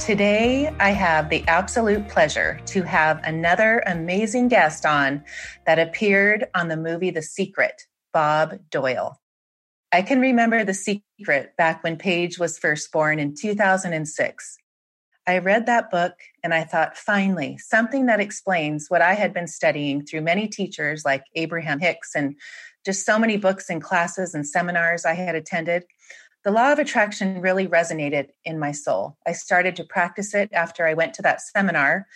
Today, I have the absolute pleasure to have another amazing guest on that appeared on the movie The Secret, Bob Doyle. I can remember The Secret back when Paige was first born in 2006. I read that book and I thought, finally, something that explains what I had been studying through many teachers like Abraham Hicks and just so many books and classes and seminars I had attended. The law of attraction really resonated in my soul. I started to practice it after I went to that seminar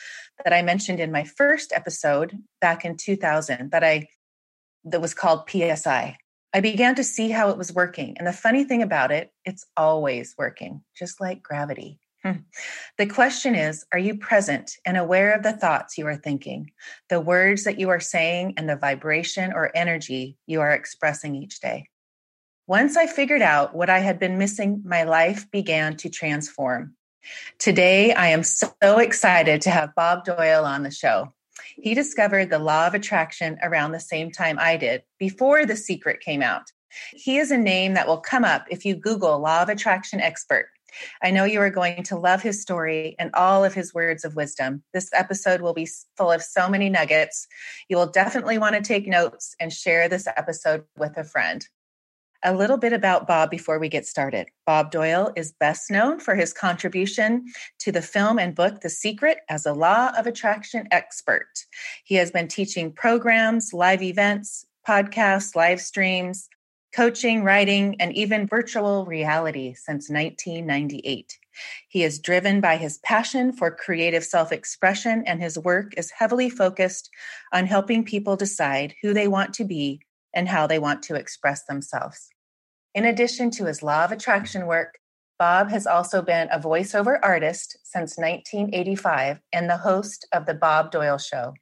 that I mentioned in my first episode back in 2000 that was called PSI. I began to see how it was working. And the funny thing about it, it's always working, just like gravity. The question is, are you present and aware of the thoughts you are thinking, the words that you are saying, and the vibration or energy you are expressing each day? Once I figured out what I had been missing, my life began to transform. Today, I am so excited to have Bob Doyle on the show. He discovered the law of attraction around the same time I did, before The Secret came out. He is a name that will come up if you Google law of attraction expert. I know you are going to love his story and all of his words of wisdom. This episode will be full of so many nuggets. You will definitely want to take notes and share this episode with a friend. A little bit about Bob before we get started. Bob Doyle is best known for his contribution to the film and book The Secret as a law of attraction expert. He has been teaching programs, live events, podcasts, live streams, coaching, writing, and even virtual reality since 1998. He is driven by his passion for creative self-expression, and his work is heavily focused on helping people decide who they want to be and how they want to express themselves. In addition to his law of attraction work, Bob has also been a voiceover artist since 1985 and the host of The Bob Doyle Show.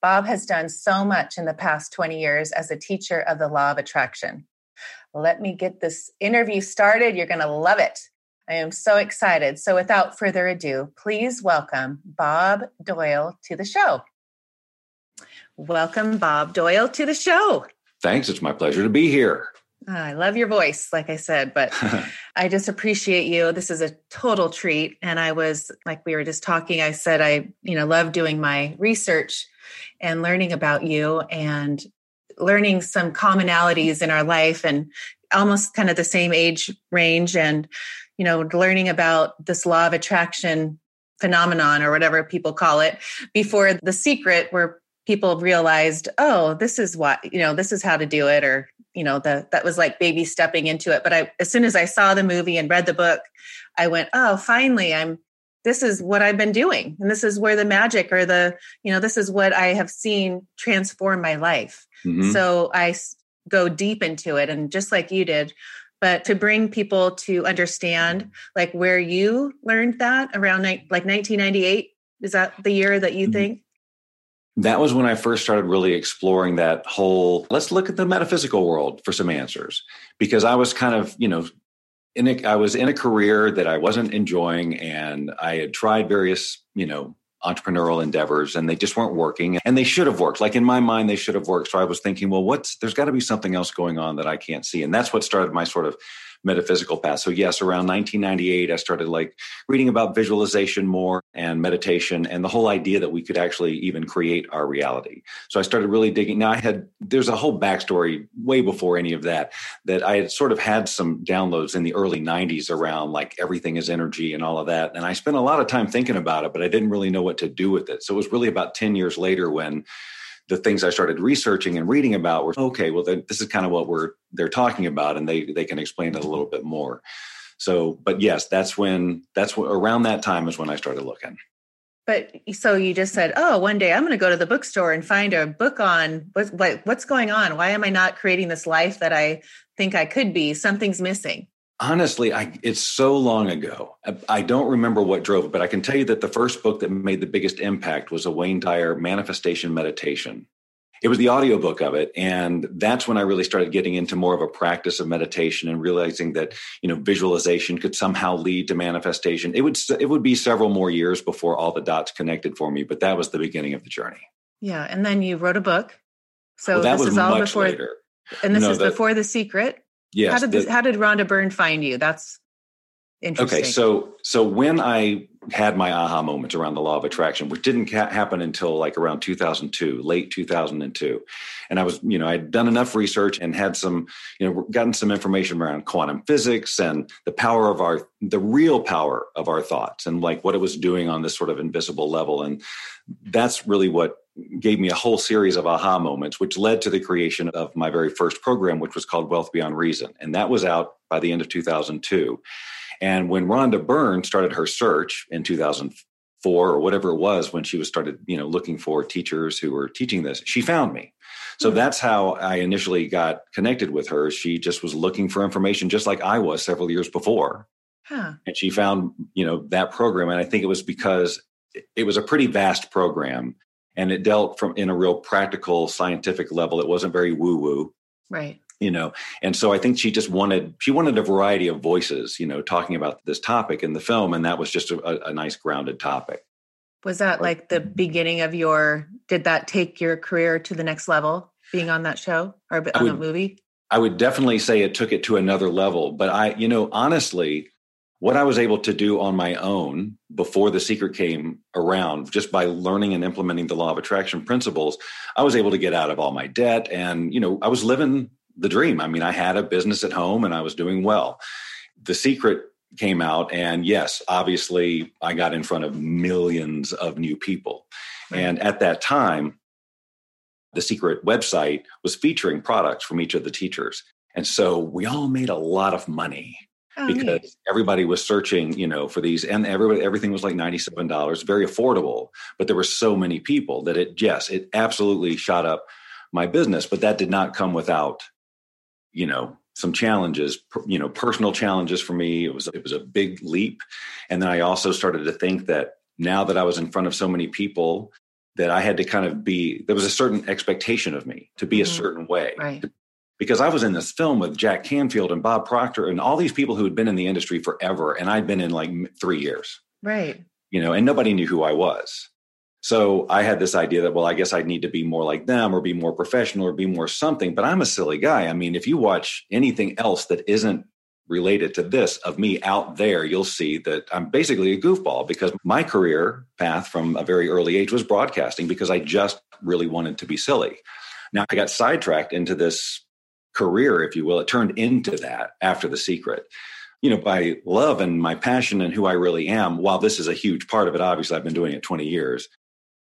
Bob has done so much in the past 20 years as a teacher of the law of attraction. Let me get this interview started. You're going to love it. I am so excited. So without further ado, please welcome Bob Doyle to the show. Welcome, Bob Doyle, to the show. Thanks. It's my pleasure to be here. I love your voice, like I said, but I just appreciate you. This is a total treat. And I was, like we were just talking, I said, I love doing my research and learning about you and learning some commonalities in our life and almost kind of the same age range and, learning about this law of attraction phenomenon or whatever people call it before The Secret, where people realized, oh, this is what, this is how to do it. Or, that was like baby stepping into it. But as soon as I saw the movie and read the book, I went, oh, finally, this is what I've been doing. And this is where the magic or this is what I have seen transform my life. Mm-hmm. So I go deep into it and just like you did, but to bring people to understand like where you learned that around like 1998, is that the year that you mm-hmm. think? That was when I first started really exploring that whole, let's look at the metaphysical world for some answers, because I was kind of, I was in a career that I wasn't enjoying, and I had tried various, entrepreneurial endeavors, and they just weren't working, and they should have worked. Like in my mind, they should have worked. So I was thinking, well, there's got to be something else going on that I can't see. And that's what started my sort of metaphysical path. So yes, around 1998, I started reading about visualization more and meditation and the whole idea that we could actually even create our reality. So I started really digging. Now there's a whole backstory way before any of that I had sort of had some downloads in the early 90s around everything is energy and all of that. And I spent a lot of time thinking about it, but I didn't really know what to do with it. So it was really about 10 years later when the things I started researching and reading about were, okay, well, this is kind of what they're talking about, and they can explain it a little bit more. So, but yes, around that time is when I started looking. But so you just said, oh, one day I'm going to go to the bookstore and find a book on what's going on. Why am I not creating this life that I think I could be? Something's missing. Honestly, it's so long ago. I don't remember what drove it, but I can tell you that the first book that made the biggest impact was a Wayne Dyer Manifestation Meditation. It was the audiobook of it. And that's when I really started getting into more of a practice of meditation and realizing that, visualization could somehow lead to manifestation. It would be several more years before all the dots connected for me, but that was the beginning of the journey. Yeah. And then you wrote a book. So well, that this was is all much before, later. And this is before The Secret. Yes. How did Rhonda Byrne find you? That's interesting. Okay. So when I had my aha moments around the law of attraction, which didn't happen until like around 2002, late 2002. And I was, I'd done enough research and had some, gotten some information around quantum physics and the real power of our thoughts and like what it was doing on this sort of invisible level. And that's really what gave me a whole series of aha moments, which led to the creation of my very first program, which was called Wealth Beyond Reason. And that was out by the end of 2002. And when Rhonda Byrne started her search in 2004 or whatever it was, when she was started, looking for teachers who were teaching this, she found me. So that's how I initially got connected with her. She just was looking for information just like I was several years before. Huh. And she found, that program. And I think it was because it was a pretty vast program and it dealt in a real practical scientific level. It wasn't very woo-woo. Right. And so I think she wanted a variety of voices, talking about this topic in the film. And that was just a nice grounded topic. Was that like the beginning of did that take your career to the next level being on that show or on a movie? I would definitely say it took it to another level, but honestly, what I was able to do on my own before The Secret came around, just by learning and implementing the law of attraction principles, I was able to get out of all my debt. And, I was living the dream. I mean, I had a business at home and I was doing well. The Secret came out and yes, obviously I got in front of millions of new people. And at that time, The Secret website was featuring products from each of the teachers. And so we all made a lot of money because everybody was searching, for these and everything was like $97, very affordable, but there were so many people that it absolutely shot up my business, but that did not come without some challenges, personal challenges for me. It was a big leap. And then I also started to think that now that I was in front of so many people that I had to kind of there was a certain expectation of me to be a certain way. Right. Because I was in this film with Jack Canfield and Bob Proctor and all these people who had been in the industry forever. And I'd been in like 3 years, right. And nobody knew who I was. So I had this idea that, well, I guess I need to be more like them or be more professional or be more something, but I'm a silly guy. I mean, if you watch anything else that isn't related to this of me out there, you'll see that I'm basically a goofball because my career path from a very early age was broadcasting because I just really wanted to be silly. Now I got sidetracked into this career, if you will. It turned into that after The Secret. By love and my passion and who I really am, while this is a huge part of it, obviously I've been doing it 20 years.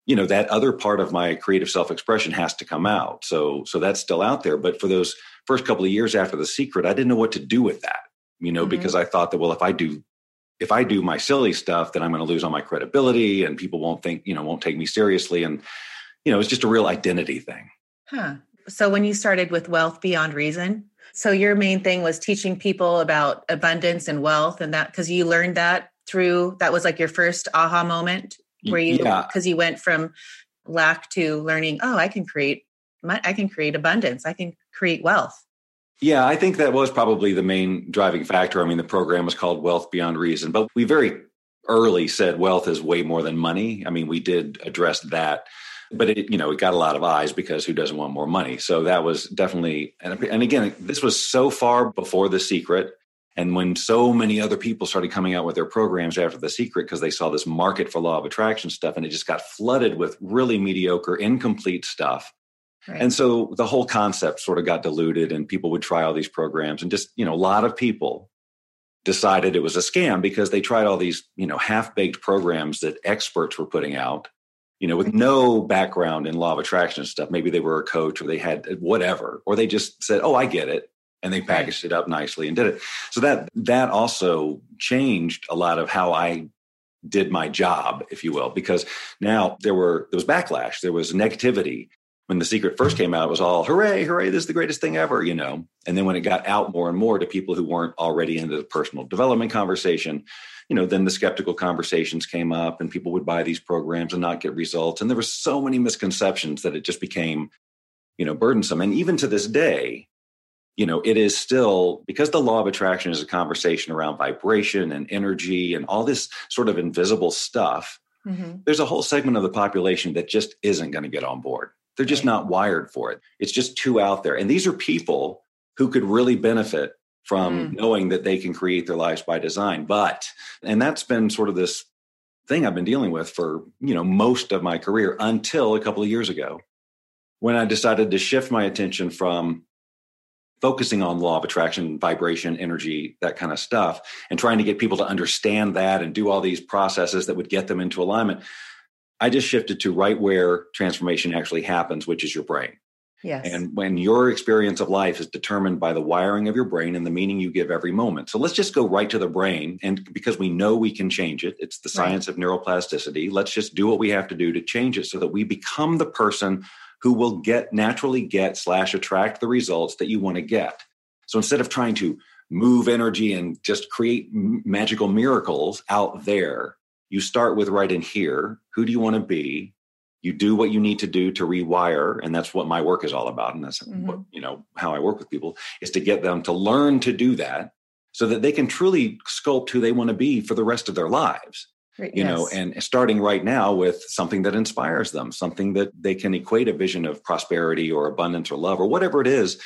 That other part of my creative self-expression has to come out. So that's still out there. But for those first couple of years after The Secret, I didn't know what to do with that, because I thought that, well, if I do my silly stuff, then I'm going to lose all my credibility and people won't think, won't take me seriously. And, it's just a real identity thing. Huh. So when you started with Wealth Beyond Reason, so your main thing was teaching people about abundance and wealth and that, because you learned that that was like your first aha moment. Where you, because you went from lack to learning, oh, I can create abundance. I can create wealth. Yeah, I think that was probably the main driving factor. I mean, the program was called Wealth Beyond Reason, but we very early said wealth is way more than money. I mean, we did address that, but it got a lot of eyes because who doesn't want more money? So that was definitely, and again, this was so far before The Secret. And when so many other people started coming out with their programs after The Secret, because they saw this market for law of attraction stuff, and it just got flooded with really mediocre, incomplete stuff. Right. And so the whole concept sort of got diluted and people would try all these programs and just, a lot of people decided it was a scam because they tried all these, half-baked programs that experts were putting out you know, with no background in law of attraction and stuff. Maybe they were a coach or they had whatever, or they just said, oh, I get it. And they packaged it up nicely and did it. So that also changed a lot of how I did my job, if you will, because now there was backlash. There was negativity. When The Secret first came out, it was all, hooray, hooray, this is the greatest thing ever, you know. And then when it got out more and more to people who weren't already into the personal development conversation, you know, then the skeptical conversations came up and people would buy these programs and not get results. And there were so many misconceptions that it just became, you know, burdensome. And even to this day, you know, it is still, because the law of attraction is a conversation around vibration and energy and all this sort of invisible stuff, mm-hmm. there's a whole segment of the population that just isn't going to get on board. They're just not wired for it. It's just too out there. And these are people who could really benefit from knowing that they can create their lives by design. But, and that's been sort of this thing I've been dealing with for, you know, most of my career until a couple of years ago, when I decided to shift my attention from focusing on law of attraction, vibration, energy, that kind of stuff, and trying to get people to understand that and do all these processes that would get them into alignment. I just shifted to right where transformation actually happens, which is your brain. Yes. And when your experience of life is determined by the wiring of your brain and the meaning you give every moment. So let's just go right to the brain. And because we know we can change it, it's the science of neuroplasticity. Let's just do what we have to do to change it so that we become the person who will naturally attract the results that you want to get. So instead of trying to move energy and just create magical miracles out there, you start with right in here. Who do you want to be? You do what you need to do to rewire. And that's what my work is all about. And that's what, you know, how I work with people is to get them to learn to do that so that they can truly sculpt who they want to be for the rest of their lives, you know, and starting right now with something that inspires them, something that they can equate a vision of prosperity or abundance or love or whatever it is,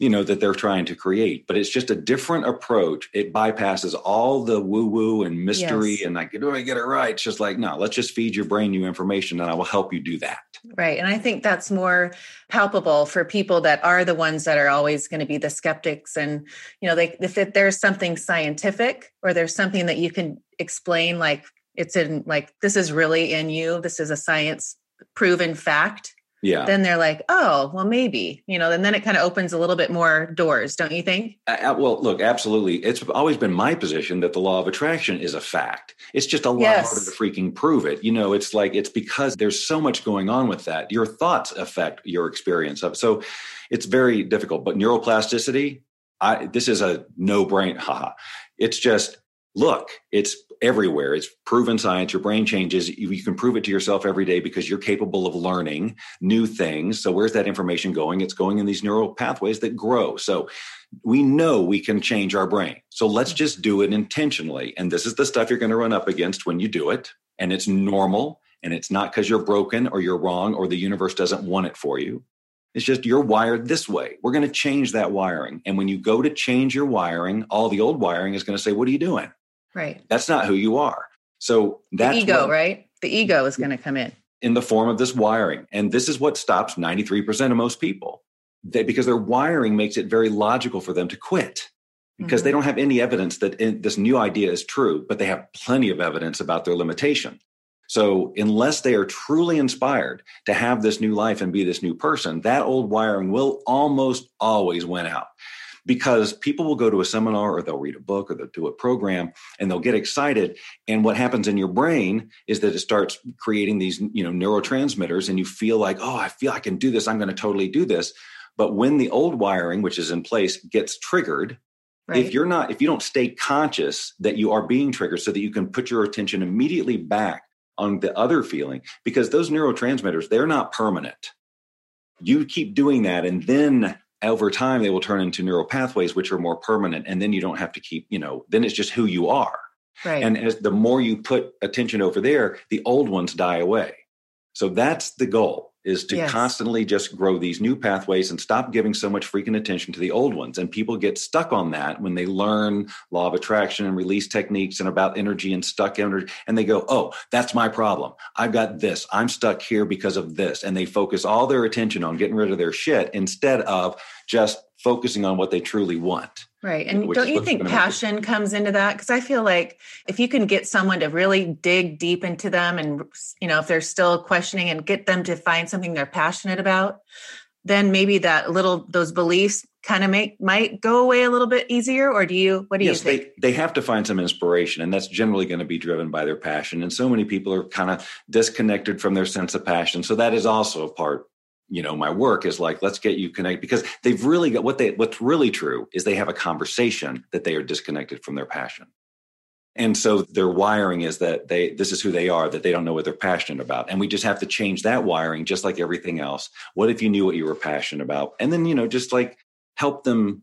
you know, that they're trying to create. But it's just a different approach. It bypasses all the woo-woo and mystery and like, do I get it right? It's just like, no, let's just feed your brain new information and I will help you do that. Right. And I think that's more palpable for people that are the ones that are always going to be the skeptics. And, you know, if there's something scientific or there's something that you can explain, like it's in, like, this is really in you, this is a science proven fact. Yeah. Then they're like, oh, well, maybe, you know, and then it kind of opens a little bit more doors, don't you think? Well, look, absolutely. It's always been my position that the law of attraction is a fact. It's just a lot harder to freaking prove it. You know, it's like, it's because there's so much going on with that. Your thoughts affect your experience of it. So it's very difficult, but neuroplasticity, this is a no brain. Haha. It's just, look, it's everywhere. It's proven science. Your brain changes. You can prove it to yourself every day because you're capable of learning new things. So where's that information going? It's going in these neural pathways that grow. So we know we can change our brain. So let's just do it intentionally. And this is the stuff you're going to run up against when you do it. And it's normal. And it's not because you're broken or you're wrong or the universe doesn't want it for you. It's just you're wired this way. We're going to change that wiring. And when you go to change your wiring, all the old wiring is going to say, what are you doing? Right. That's not who you are. So that's the ego, right? The ego is going to come in the form of this wiring. And this is what stops 93% of most people, because their wiring makes it very logical for them to quit because they don't have any evidence that this new idea is true, but they have plenty of evidence about their limitation. So unless they are truly inspired to have this new life and be this new person, that old wiring will almost always win out. Because people will go to a seminar or they'll read a book or they'll do a program and they'll get excited. And what happens in your brain is that it starts creating these, you know, neurotransmitters and you feel like, oh, I feel I can do this. I'm going to totally do this. But when the old wiring, which is in place, gets triggered, if you don't stay conscious that you are being triggered so that you can put your attention immediately back on the other feeling, because those neurotransmitters, they're not permanent. You keep doing that and then over time, they will turn into neural pathways, which are more permanent. And then you don't have to keep, you know, then it's just who you are. Right. And as the more you put attention over there, the old ones die away. So that's the goal, is to constantly just grow these new pathways and stop giving so much freaking attention to the old ones. And people get stuck on that when they learn law of attraction and release techniques and about energy and stuck energy. And they go, oh, that's my problem. I've got this. I'm stuck here because of this. And they focus all their attention on getting rid of their shit instead of just focusing on what they truly want. Right. And don't you think passion comes into that? Because I feel like if you can get someone to really dig deep into them and, you know, if they're still questioning and get them to find something they're passionate about, then maybe that little, those beliefs kind of might go away a little bit easier. Or do you, what do you think? Yes, they have to find some inspiration, and that's generally going to be driven by their passion. And so many people are kind of disconnected from their sense of passion. So that is also a part. You know, my work is like, let's get you connected, because they've really got what's really true is they have a conversation that they are disconnected from their passion. And so their wiring is that this is who they are, that they don't know what they're passionate about. And we just have to change that wiring, just like everything else. What if you knew what you were passionate about? And then, you know, just like help them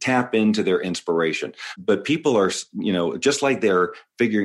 tap into their inspiration. But people are, you know, just like they're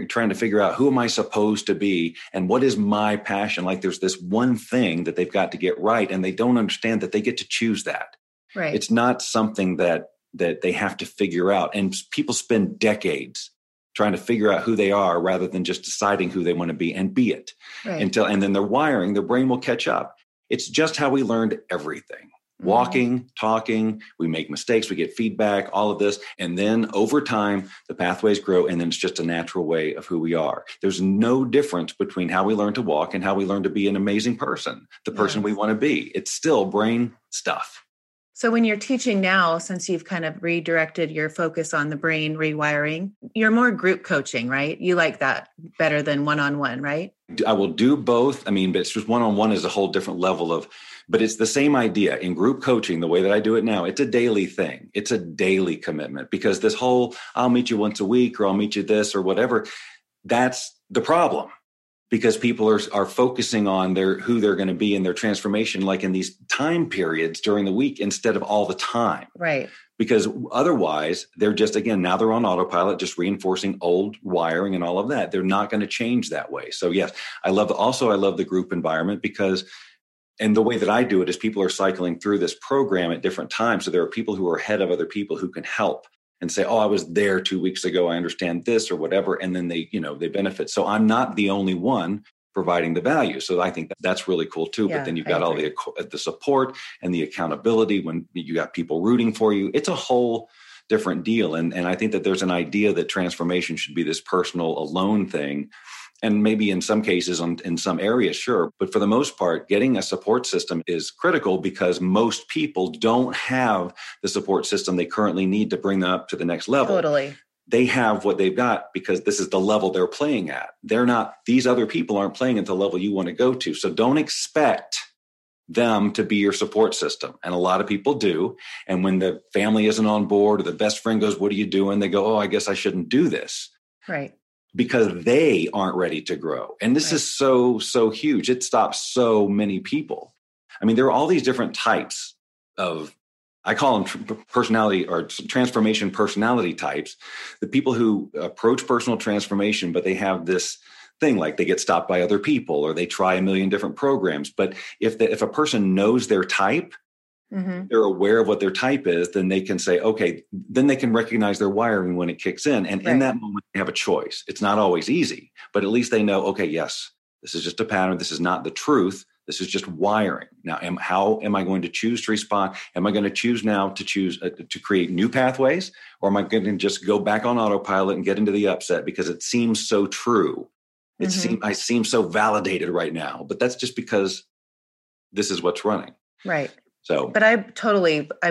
trying to figure out who am I supposed to be and what is my passion? Like there's this one thing that they've got to get right, and they don't understand that they get to choose that. Right. It's not something that they have to figure out. And people spend decades trying to figure out who they are rather than just deciding who they want to be and be it. Right. And then their wiring, their brain will catch up. It's just how we learned everything. Walking, talking, we make mistakes, we get feedback, all of this. And then over time, the pathways grow, and then it's just a natural way of who we are. There's no difference between how we learn to walk and how we learn to be an amazing person, the person we want to be. It's still brain stuff. So when you're teaching now, since you've kind of redirected your focus on the brain rewiring, you're more group coaching, right? You like that better than one-on-one, right? I will do both. I mean, but it's just one-on-one is a whole different level of, but it's the same idea in group coaching, the way that I do it now. It's a daily thing. It's a daily commitment, because this whole, I'll meet you once a week, or I'll meet you this or whatever. That's the problem. Because people are focusing on who they're going to be and their transformation, like in these time periods during the week instead of all the time. Right. Because otherwise, they're just, again, now they're on autopilot, just reinforcing old wiring and all of that. They're not going to change that way. So yes, I love the group environment, because, and the way that I do it is people are cycling through this program at different times. So there are people who are ahead of other people who can help and say, oh, I was there 2 weeks ago. I understand this or whatever. And then they benefit. So I'm not the only one providing the value. So I think that's really cool too. Yeah, but then you've got all the support and the accountability when you got people rooting for you. It's a whole different deal. And I think that there's an idea that transformation should be this personal alone thing. And maybe in some cases, in some areas, sure. But for the most part, getting a support system is critical, because most people don't have the support system they currently need to bring them up to the next level. Totally. They have what they've got because this is the level they're playing at. These other people aren't playing at the level you want to go to. So don't expect them to be your support system. And a lot of people do. And when the family isn't on board or the best friend goes, what are you doing? They go, oh, I guess I shouldn't do this. Right. Because they aren't ready to grow. And this is so, so huge. It stops so many people. I mean, there are all these different types of, I call them personality or transformation personality types, the people who approach personal transformation, but they have this thing like they get stopped by other people or they try a million different programs. But if a person knows their type, they're aware of what their type is, then they can say, okay, then they can recognize their wiring when it kicks in. And in that moment, they have a choice. It's not always easy, but at least they know, okay, yes, this is just a pattern. This is not the truth. This is just wiring. Now, how am I going to choose to respond? Am I going to choose now to to create new pathways? Or am I going to just go back on autopilot and get into the upset because it seems so true? I seem so validated right now, but that's just because this is what's running. Right. So, but I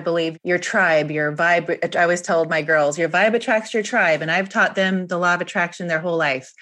believe your tribe, your vibe. I always told my girls, your vibe attracts your tribe. And I've taught them the law of attraction their whole life.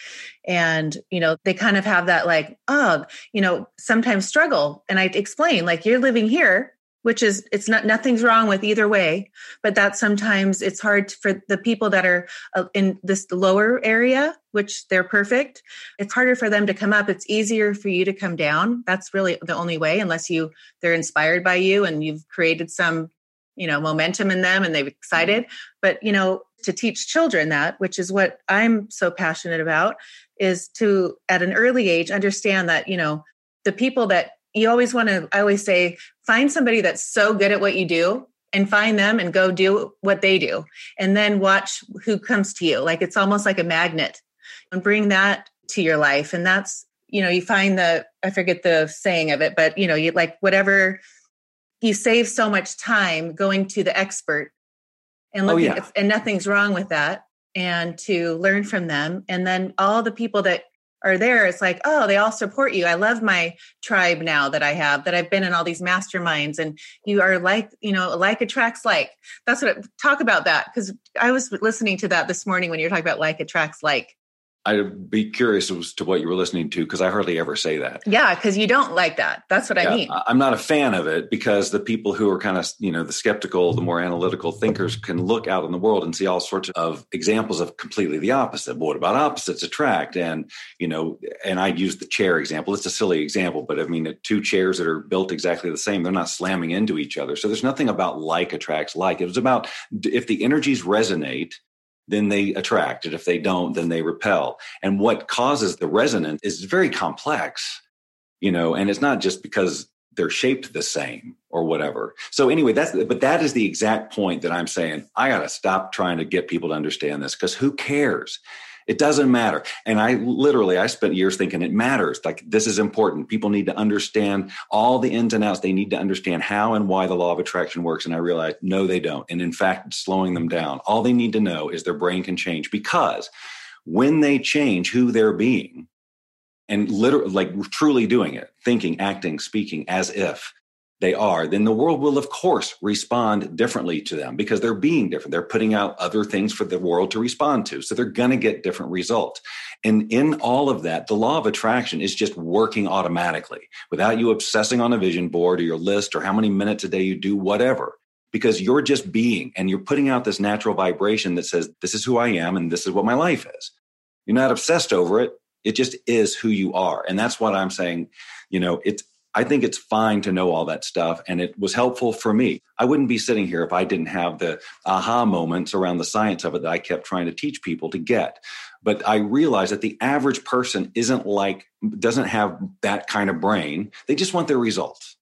And, you know, they kind of have that like, oh, you know, sometimes struggle. And I explain, like, you're living here, which is, it's not, nothing's wrong with either way, but that sometimes it's hard for the people that are in this lower area, which they're perfect. It's harder for them to come up. It's easier for you to come down. That's really the only way, unless they're inspired by you and you've created some, you know, momentum in them and they've excited, but, you know, to teach children that, which is what I'm so passionate about, is to, at an early age, understand that, you know, the people that you always want to, I always say, find somebody that's so good at what you do and find them and go do what they do. And then watch who comes to you. Like, it's almost like a magnet, and bring that to your life. And that's, you know, you find I forget the saying of it, but you know, you like whatever you save so much time going to the expert and looking if, and nothing's wrong with that, and to learn from them. And then all the people that are there, it's like, oh, they all support you. I love my tribe now that I have, that I've been in all these masterminds, and you are like, you know, like attracts like. That's what, talk about that, because I was listening to that this morning when you were talking about like attracts like. I'd be curious as to what you were listening to, because I hardly ever say that. Yeah, because you don't like that. That's what I mean. I'm not a fan of it, because the people who are kind of, you know, the skeptical, the more analytical thinkers can look out in the world and see all sorts of examples of completely the opposite. But what about opposites attract? And, you know, and I'd use the chair example. It's a silly example, but I mean, two chairs that are built exactly the same, they're not slamming into each other. So there's nothing about like attracts like. It was about if the energies resonate, then they attract. And if they don't, then they repel. And what causes the resonance is very complex, you know, and it's not just because they're shaped the same or whatever. So anyway, but that is the exact point that I'm saying. I got to stop trying to get people to understand this, because who cares? It doesn't matter. And I spent years thinking it matters. Like, this is important. People need to understand all the ins and outs. They need to understand how and why the law of attraction works. And I realized, no, they don't. And in fact, it's slowing them down. All they need to know is their brain can change, because when they change who they're being and literally, like, truly doing it, thinking, acting, speaking as if they are, then the world will, of course, respond differently to them, because they're being different. They're putting out other things for the world to respond to. So they're going to get different results. And in all of that, the law of attraction is just working automatically without you obsessing on a vision board or your list or how many minutes a day you do whatever, because you're just being, and you're putting out this natural vibration that says, this is who I am and this is what my life is. You're not obsessed over it. It just is who you are. And that's what I'm saying. You know, I think it's fine to know all that stuff, and it was helpful for me. I wouldn't be sitting here if I didn't have the aha moments around the science of it that I kept trying to teach people to get. But I realized that the average person doesn't have that kind of brain. They just want their results,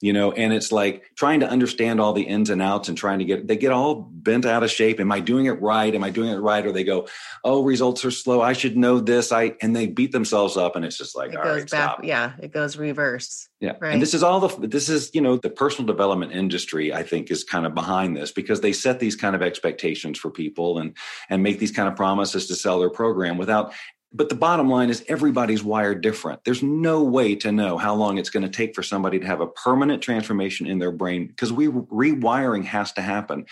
you know, and it's like trying to understand all the ins and outs and they get all bent out of shape. Am I doing it right? Am I doing it right? Or they go, oh, results are slow. I should know this. And they beat themselves up, and it's just like, all right, stop. Yeah. It goes reverse. Yeah. Right. And the personal development industry, I think, is kind of behind this, because they set these kind of expectations for people and make these kind of promises to sell their program but the bottom line is everybody's wired different. There's no way to know how long it's going to take for somebody to have a permanent transformation in their brain, because rewiring has to happen.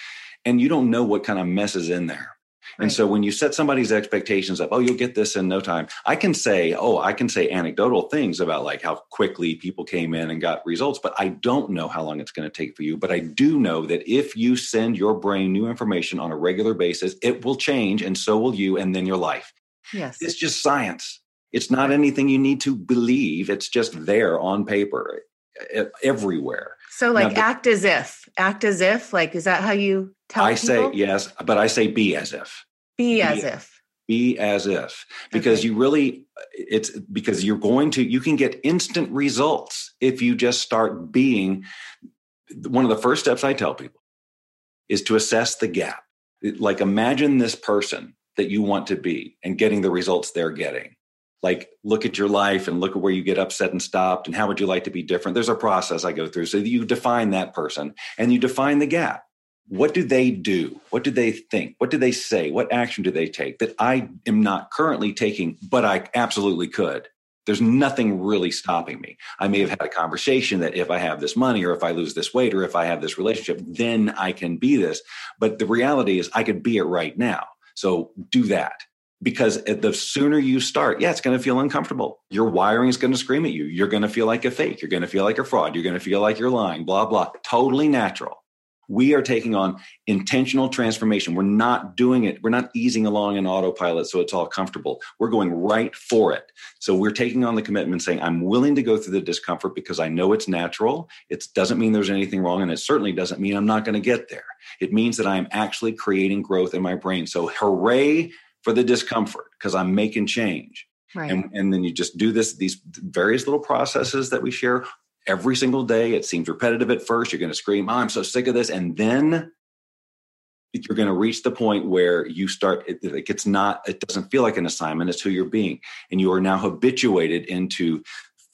And you don't know what kind of mess is in there. Right. And so when you set somebody's expectations up, oh, you'll get this in no time. I can say anecdotal things about like how quickly people came in and got results, but I don't know how long it's going to take for you. But I do know that if you send your brain new information on a regular basis, it will change, and so will you, and then your life. Yes. It's just science. It's not anything you need to believe. It's just there on paper everywhere. So act as if, like, is that how you tell people? I say yes, but I say be as if. Be as if, because you can get instant results if you just start being. One of the first steps I tell people is to assess the gap. Like, imagine this person that you want to be and getting the results they're getting. Like, look at your life and look at where you get upset and stopped, and how would you like to be different? There's a process I go through. So you define that person and you define the gap. What do they do? What do they think? What do they say? What action do they take that I am not currently taking, but I absolutely could? There's nothing really stopping me. I may have had a conversation that if I have this money, or if I lose this weight, or if I have this relationship, then I can be this. But the reality is I could be it right now. So do that, because the sooner you start, it's going to feel uncomfortable. Your wiring is going to scream at you. You're going to feel like a fake. You're going to feel like a fraud. You're going to feel like you're lying, blah, blah. Totally natural. We are taking on intentional transformation. We're not doing it. We're not easing along in autopilot so it's all comfortable. We're going right for it. So we're taking on the commitment, saying, I'm willing to go through the discomfort because I know it's natural. It doesn't mean there's anything wrong, and it certainly doesn't mean I'm not going to get there. It means that I am actually creating growth in my brain. So hooray for the discomfort, because I'm making change. Right. And then you just do these various little processes that we share every single day. It seems repetitive at first. You're going to scream, oh, I'm so sick of this. And then you're going to reach the point where you start, it doesn't feel like an assignment. It's who you're being. And you are now habituated into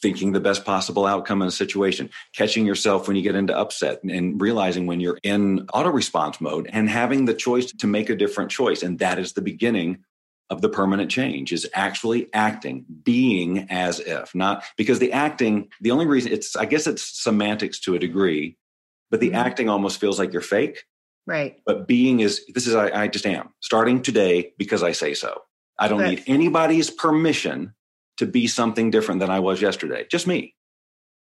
thinking the best possible outcome in a situation, catching yourself when you get into upset and realizing when you're in auto response mode and having the choice to make a different choice. And that is the beginning of the permanent change, is actually acting, being as if, not because the acting, the only reason it's, I guess it's semantics to a degree, but the acting almost feels like you're fake. Right. But being is, this is, I just am starting today because I say so. I don't need anybody's permission to be something different than I was yesterday. Just me.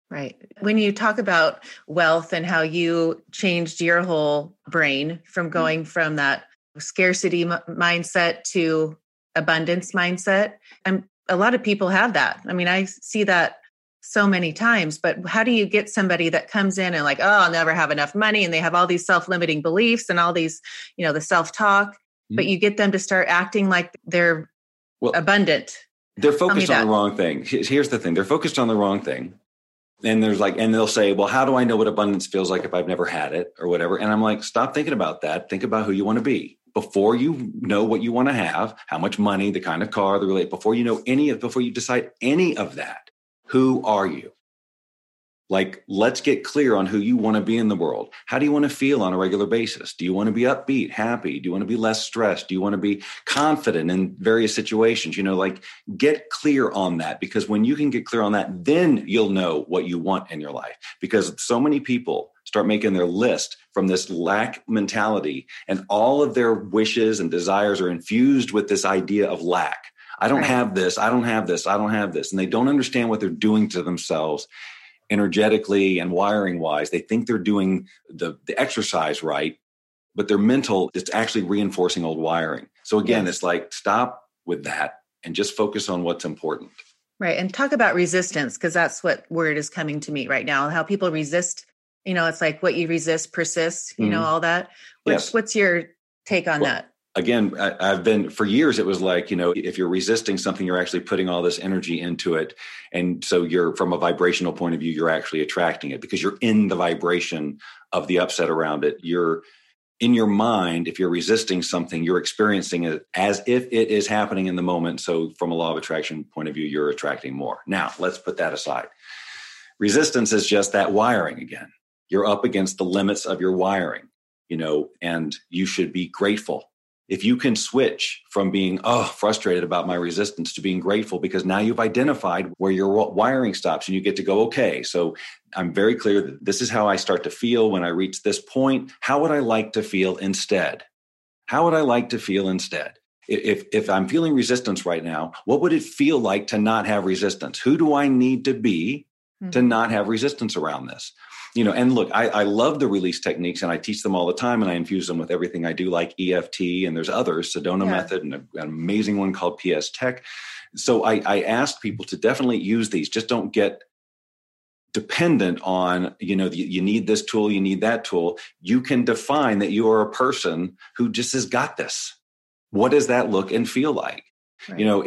Right. When you talk about wealth and how you changed your whole brain from going from that scarcity mindset to abundance mindset, and a lot of people have that. I mean, I see that so many times, but how do you get somebody that comes in and like, oh, I'll never have enough money, and they have all these self-limiting beliefs and all these, you know, the self-talk, but you get them to start acting like they're abundant? They're focused on the wrong thing. Here's the thing. They're focused on the wrong thing. And there's like, and they'll say, well, how do I know what abundance feels like if I've never had it or whatever? And I'm like, stop thinking about that. Think about who you want to be before you know what you want to have, how much money, the kind of car, the relate, before you know any of, before you decide any of that, who are you? Like, let's get clear on who you want to be in the world. How do you want to feel on a regular basis? Do you want to be upbeat, happy? Do you want to be less stressed? Do you want to be confident in various situations? You know, like, get clear on that, because when you can get clear on that, then you'll know what you want in your life. Because so many people start making their list from this lack mentality, and all of their wishes and desires are infused with this idea of lack. I don't have this. I don't have this. I don't have this. And they don't understand what they're doing to themselves energetically and wiring wise. They think they're doing the exercise right, but their mental is actually reinforcing old wiring. So again, it's like, stop with that and just focus on what's important. Right. And talk about resistance, because that's what word is coming to me right now, how people resist. You know, it's like what you resist persists, you know, all that. What's your take on that? Again, I've been, for years, it was like, you know, if you're resisting something, you're actually putting all this energy into it. And so you're, from a vibrational point of view, you're actually attracting it because you're in the vibration of the upset around it. You're in your mind, if you're resisting something, you're experiencing it as if it is happening in the moment. So from a law of attraction point of view, you're attracting more. Now, let's put that aside. Resistance is just that wiring again. You're up against the limits of your wiring, you know, and you should be grateful. If you can switch from being frustrated about my resistance to being grateful, because now you've identified where your wiring stops and you get to go, okay, so I'm very clear that this is how I start to feel when I reach this point. How would I like to feel instead? How would I like to feel instead? If I'm feeling resistance right now, what would it feel like to not have resistance? Who do I need to be to not have resistance around this? You know, and look, I love the release techniques and I teach them all the time and I infuse them with everything I do, like EFT, and there's others, Sedona method, and an amazing one called PS Tech. So I ask people to definitely use these. Just don't get dependent on, you know, you need this tool, you need that tool. You can define that you are a person who just has got this. What does that look and feel like? Right. You know,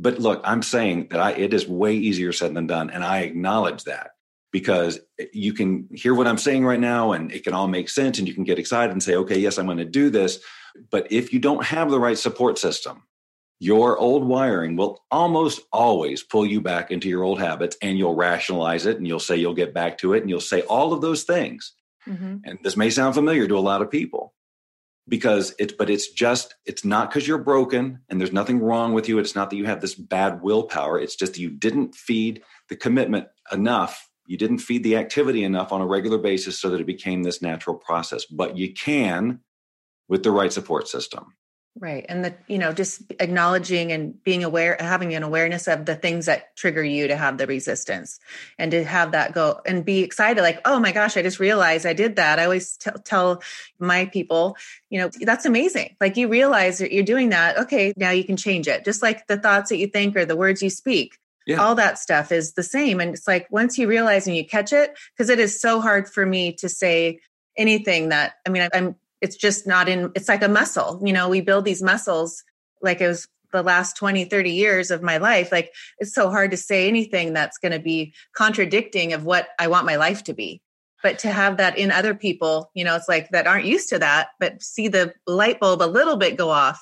but look, I'm saying that it is way easier said than done. And I acknowledge that. Because you can hear what I'm saying right now and it can all make sense and you can get excited and say, okay, yes, I'm going to do this. But if you don't have the right support system, your old wiring will almost always pull you back into your old habits, and you'll rationalize it and you'll say you'll get back to it and you'll say all of those things. And this may sound familiar to a lot of people, because it's not because you're broken and there's nothing wrong with you. It's not that you have this bad willpower. It's just that you didn't feed the commitment enough. You didn't feed the activity enough on a regular basis so that it became this natural process, but you can with the right support system. Right. And just acknowledging and being aware, having an awareness of the things that trigger you to have the resistance, and to have that go and be excited. Like, oh my gosh, I just realized I did that. I always tell my people, you know, that's amazing. Like, you realize that you're doing that. Okay. Now you can change it. Just like the thoughts that you think or the words you speak. Yeah. All that stuff is the same. And it's like, once you realize and you catch it, because it is so hard for me to say anything that, I mean, it's just not in, it's like a muscle, you know, we build these muscles. Like, it was the last 20, 30 years of my life. Like, it's so hard to say anything that's going to be contradicting of what I want my life to be, but to have that in other people, you know, it's like that aren't used to that, but see the light bulb a little bit go off.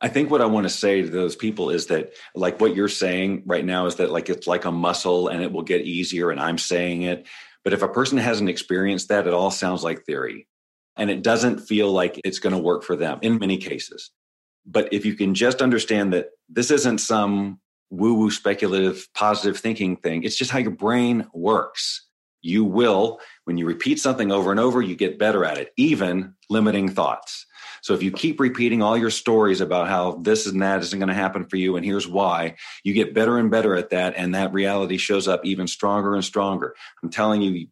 I think what I want to say to those people is that, like what you're saying right now is that, like, it's like a muscle and it will get easier, and I'm saying it. But if a person hasn't experienced that, it all sounds like theory and it doesn't feel like it's going to work for them in many cases. But if you can just understand that this isn't some woo-woo speculative positive thinking thing, it's just how your brain works. You will, when you repeat something over and over, you get better at it, even limiting thoughts. So if you keep repeating all your stories about how this and that isn't going to happen for you and here's why, you get better and better at that, and that reality shows up even stronger and stronger. I'm telling you,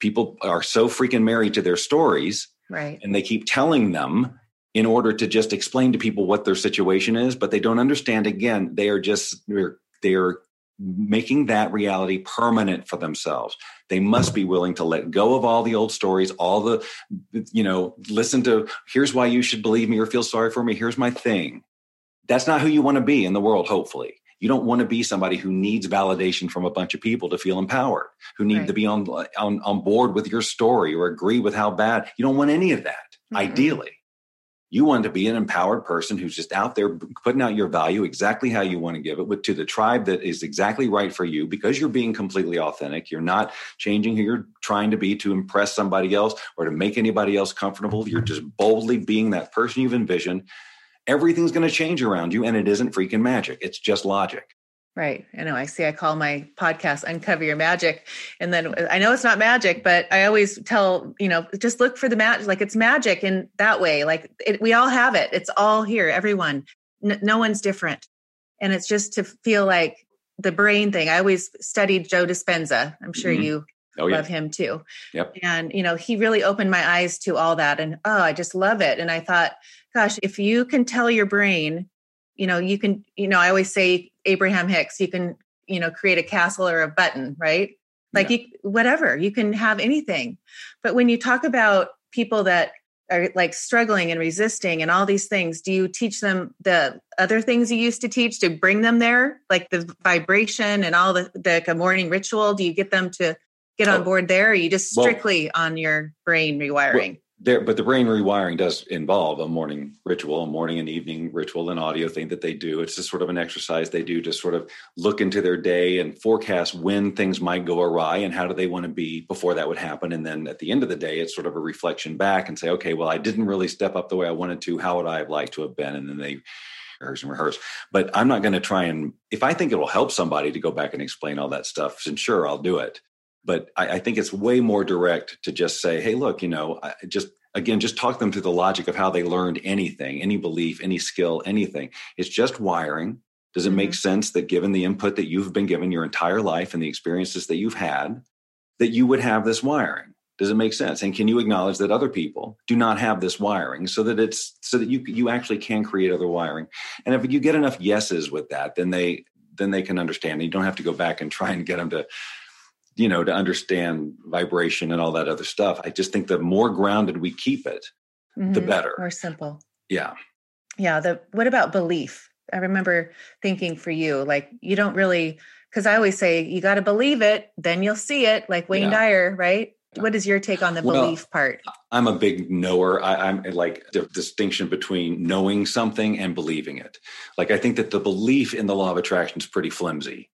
people are so freaking married to their stories, right? And they keep telling them in order to just explain to people what their situation is, but they don't understand. Again, they are just, they're making that reality permanent for themselves. They must be willing to let go of all the old stories, all the, listen to, here's why you should believe me or feel sorry for me. Here's my thing. That's not who you want to be in the world, hopefully. You don't want to be somebody who needs validation from a bunch of people to feel empowered, who need to be on board with your story or agree with how bad. You don't want any of that, ideally. You want to be an empowered person who's just out there putting out your value exactly how you want to give it, but to the tribe that is exactly right for you, because you're being completely authentic. You're not changing who you're trying to be to impress somebody else or to make anybody else comfortable. You're just boldly being that person you've envisioned. Everything's going to change around you, and it isn't freaking magic. It's just logic. Right. I know. I see. I call my podcast Uncover Your Magic. And then I know it's not magic, but I always tell, just look for the magic. Like, it's magic in that way. Like, we all have it. It's all here. Everyone, no one's different. And it's just to feel like the brain thing. I always studied Joe Dispenza. I'm sure you love him too. Yep. And, he really opened my eyes to all that. And, I just love it. And I thought, gosh, if you can tell your brain, you can, I always say Abraham Hicks, you can, create a castle or a button, right? Like whatever, you can have anything. But when you talk about people that are like struggling and resisting and all these things, do you teach them the other things you used to teach to bring them there? Like the vibration and all the morning ritual, do you get them to get on board there? Or are you just strictly on your brain rewiring? But the brain rewiring does involve a morning and evening ritual, an audio thing that they do. It's just sort of an exercise they do to sort of look into their day and forecast when things might go awry and how do they want to be before that would happen. And then at the end of the day, it's sort of a reflection back and say, okay, well, I didn't really step up the way I wanted to. How would I have liked to have been? And then they rehearse. But I'm not going to try and, if I think it will help somebody to go back and explain all that stuff, then sure, I'll do it. But I think it's way more direct to just say, hey, look, just talk them through the logic of how they learned anything, any belief, any skill, anything. It's just wiring. Does it make sense that given the input that you've been given your entire life and the experiences that you've had, that you would have this wiring? Does it make sense? And can you acknowledge that other people do not have this wiring so that you actually can create other wiring? And if you get enough yeses with that, then they can understand. And you don't have to go back and try and get them to understand vibration and all that other stuff. I just think the more grounded we keep it, the better. More simple. Yeah. Yeah. What about belief? I remember thinking for you, like, you don't really, because I always say you got to believe it, then you'll see it, like Wayne Dyer, right? Yeah. What is your take on the belief part? I'm a big knower. I'm like the distinction between knowing something and believing it. Like, I think that the belief in the law of attraction is pretty flimsy.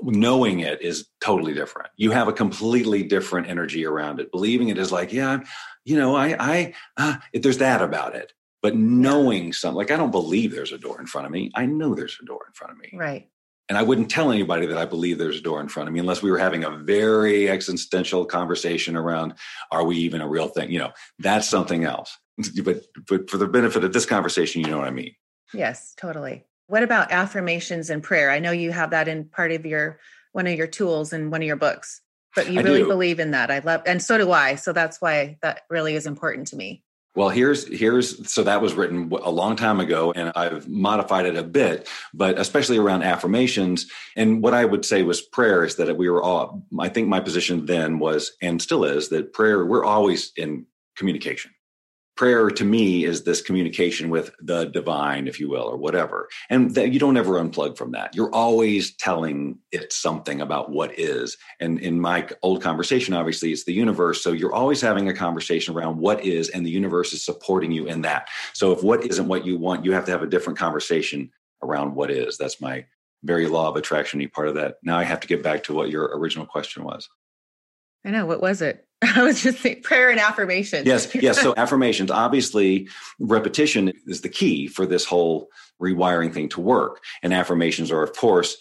Knowing it is totally different. You have a completely different energy around it. Believing it is like, there's that about it. But knowing something, like, I don't believe there's a door in front of me. I know there's a door in front of me. Right. And I wouldn't tell anybody that I believe there's a door in front of me unless we were having a very existential conversation around, are we even a real thing? That's something else. But for the benefit of this conversation, you know what I mean? Yes, totally. What about affirmations and prayer? I know you have that in part of one of your tools in one of your books, but you really believe in that. I love, and so do I. So that's why that really is important to me. Well, so that was written a long time ago, and I've modified it a bit, but especially around affirmations. And what I would say was prayer is that I think my position then was, and still is, that prayer, we're always in communication. prayer to me is this communication with the divine, if you will, or whatever. And you don't ever unplug from that. You're always telling it something about what is. And in my old conversation, obviously, it's the universe. So you're always having a conversation around what is, and the universe is supporting you in that. So if what isn't what you want, you have to have a different conversation around what is. That's my very law of attraction-y part of that. Now I have to get back to what your original question was. I know. What was it? I was just saying prayer and affirmations. Yes. So affirmations, obviously repetition is the key for this whole rewiring thing to work. And affirmations are, of course,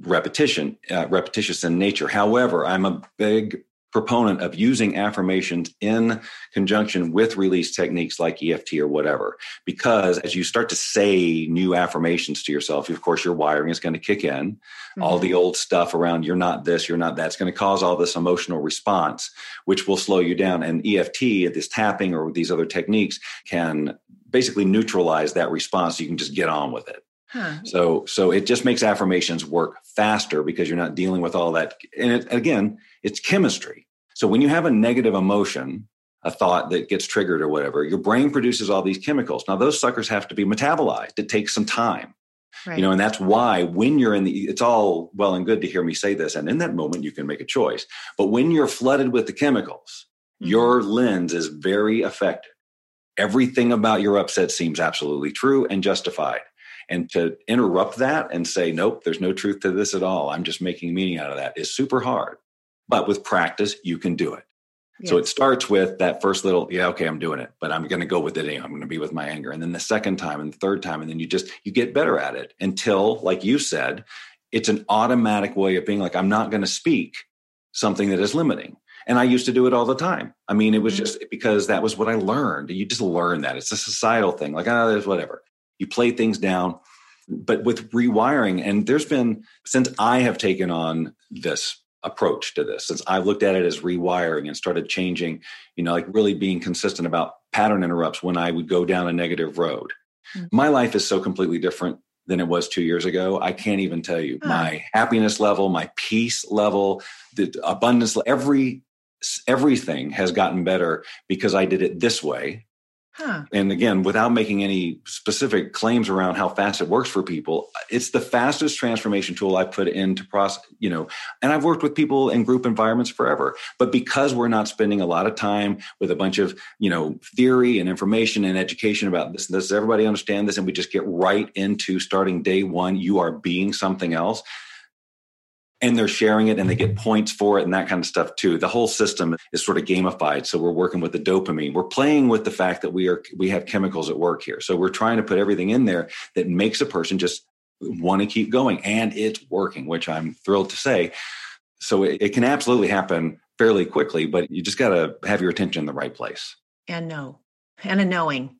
repetitious in nature. However, I'm a big proponent of using affirmations in conjunction with release techniques like EFT or whatever, because as you start to say new affirmations to yourself, of course, your wiring is going to kick in. Mm-hmm. All the old stuff around you're not this, you're not that's going to cause all this emotional response, which will slow you down. And EFT, this tapping or these other techniques, can basically neutralize that response. So you can just get on with it. Huh. So it just makes affirmations work faster because you're not dealing with all that. And again, it's chemistry. So when you have a negative emotion, a thought that gets triggered or whatever, your brain produces all these chemicals. Now, those suckers have to be metabolized. It takes some time, right? And that's why when you're it's all well and good to hear me say this. And in that moment, you can make a choice. But when you're flooded with the chemicals, mm-hmm. your lens is very affected. Everything about your upset seems absolutely true and justified. And to interrupt that and say, nope, there's no truth to this at all, I'm just making meaning out of that, is super hard. But with practice, you can do it. Yes. So it starts with that first little, I'm doing it, but I'm going to go with it anyway. I'm going to be with my anger. And then the second time and the third time, and then you get better at it until, like you said, it's an automatic way of being like, I'm not going to speak something that is limiting. And I used to do it all the time. It was just because that was what I learned. You just learn that. It's a societal thing. Like, there's whatever. You play things down, but with rewiring, and there's been, since I have taken on this approach to this, since I've looked at it as rewiring and started changing, like really being consistent about pattern interrupts when I would go down a negative road. Mm-hmm. My life is so completely different than it was 2 years ago. I can't even tell you. My happiness level, my peace level, the abundance, everything has gotten better because I did it this way. Huh. And again, without making any specific claims around how fast it works for people, it's the fastest transformation tool I put into process, and I've worked with people in group environments forever, but because we're not spending a lot of time with a bunch of, theory and information and education about this and this, everybody understand this. And we just get right into starting day one, you are being something else. And they're sharing it and they get points for it and that kind of stuff too. The whole system is sort of gamified. So we're working with the dopamine. We're playing with the fact that we have chemicals at work here. So we're trying to put everything in there that makes a person just want to keep going. And it's working, which I'm thrilled to say. So it can absolutely happen fairly quickly, but you just got to have your attention in the right place. And know. And a knowing.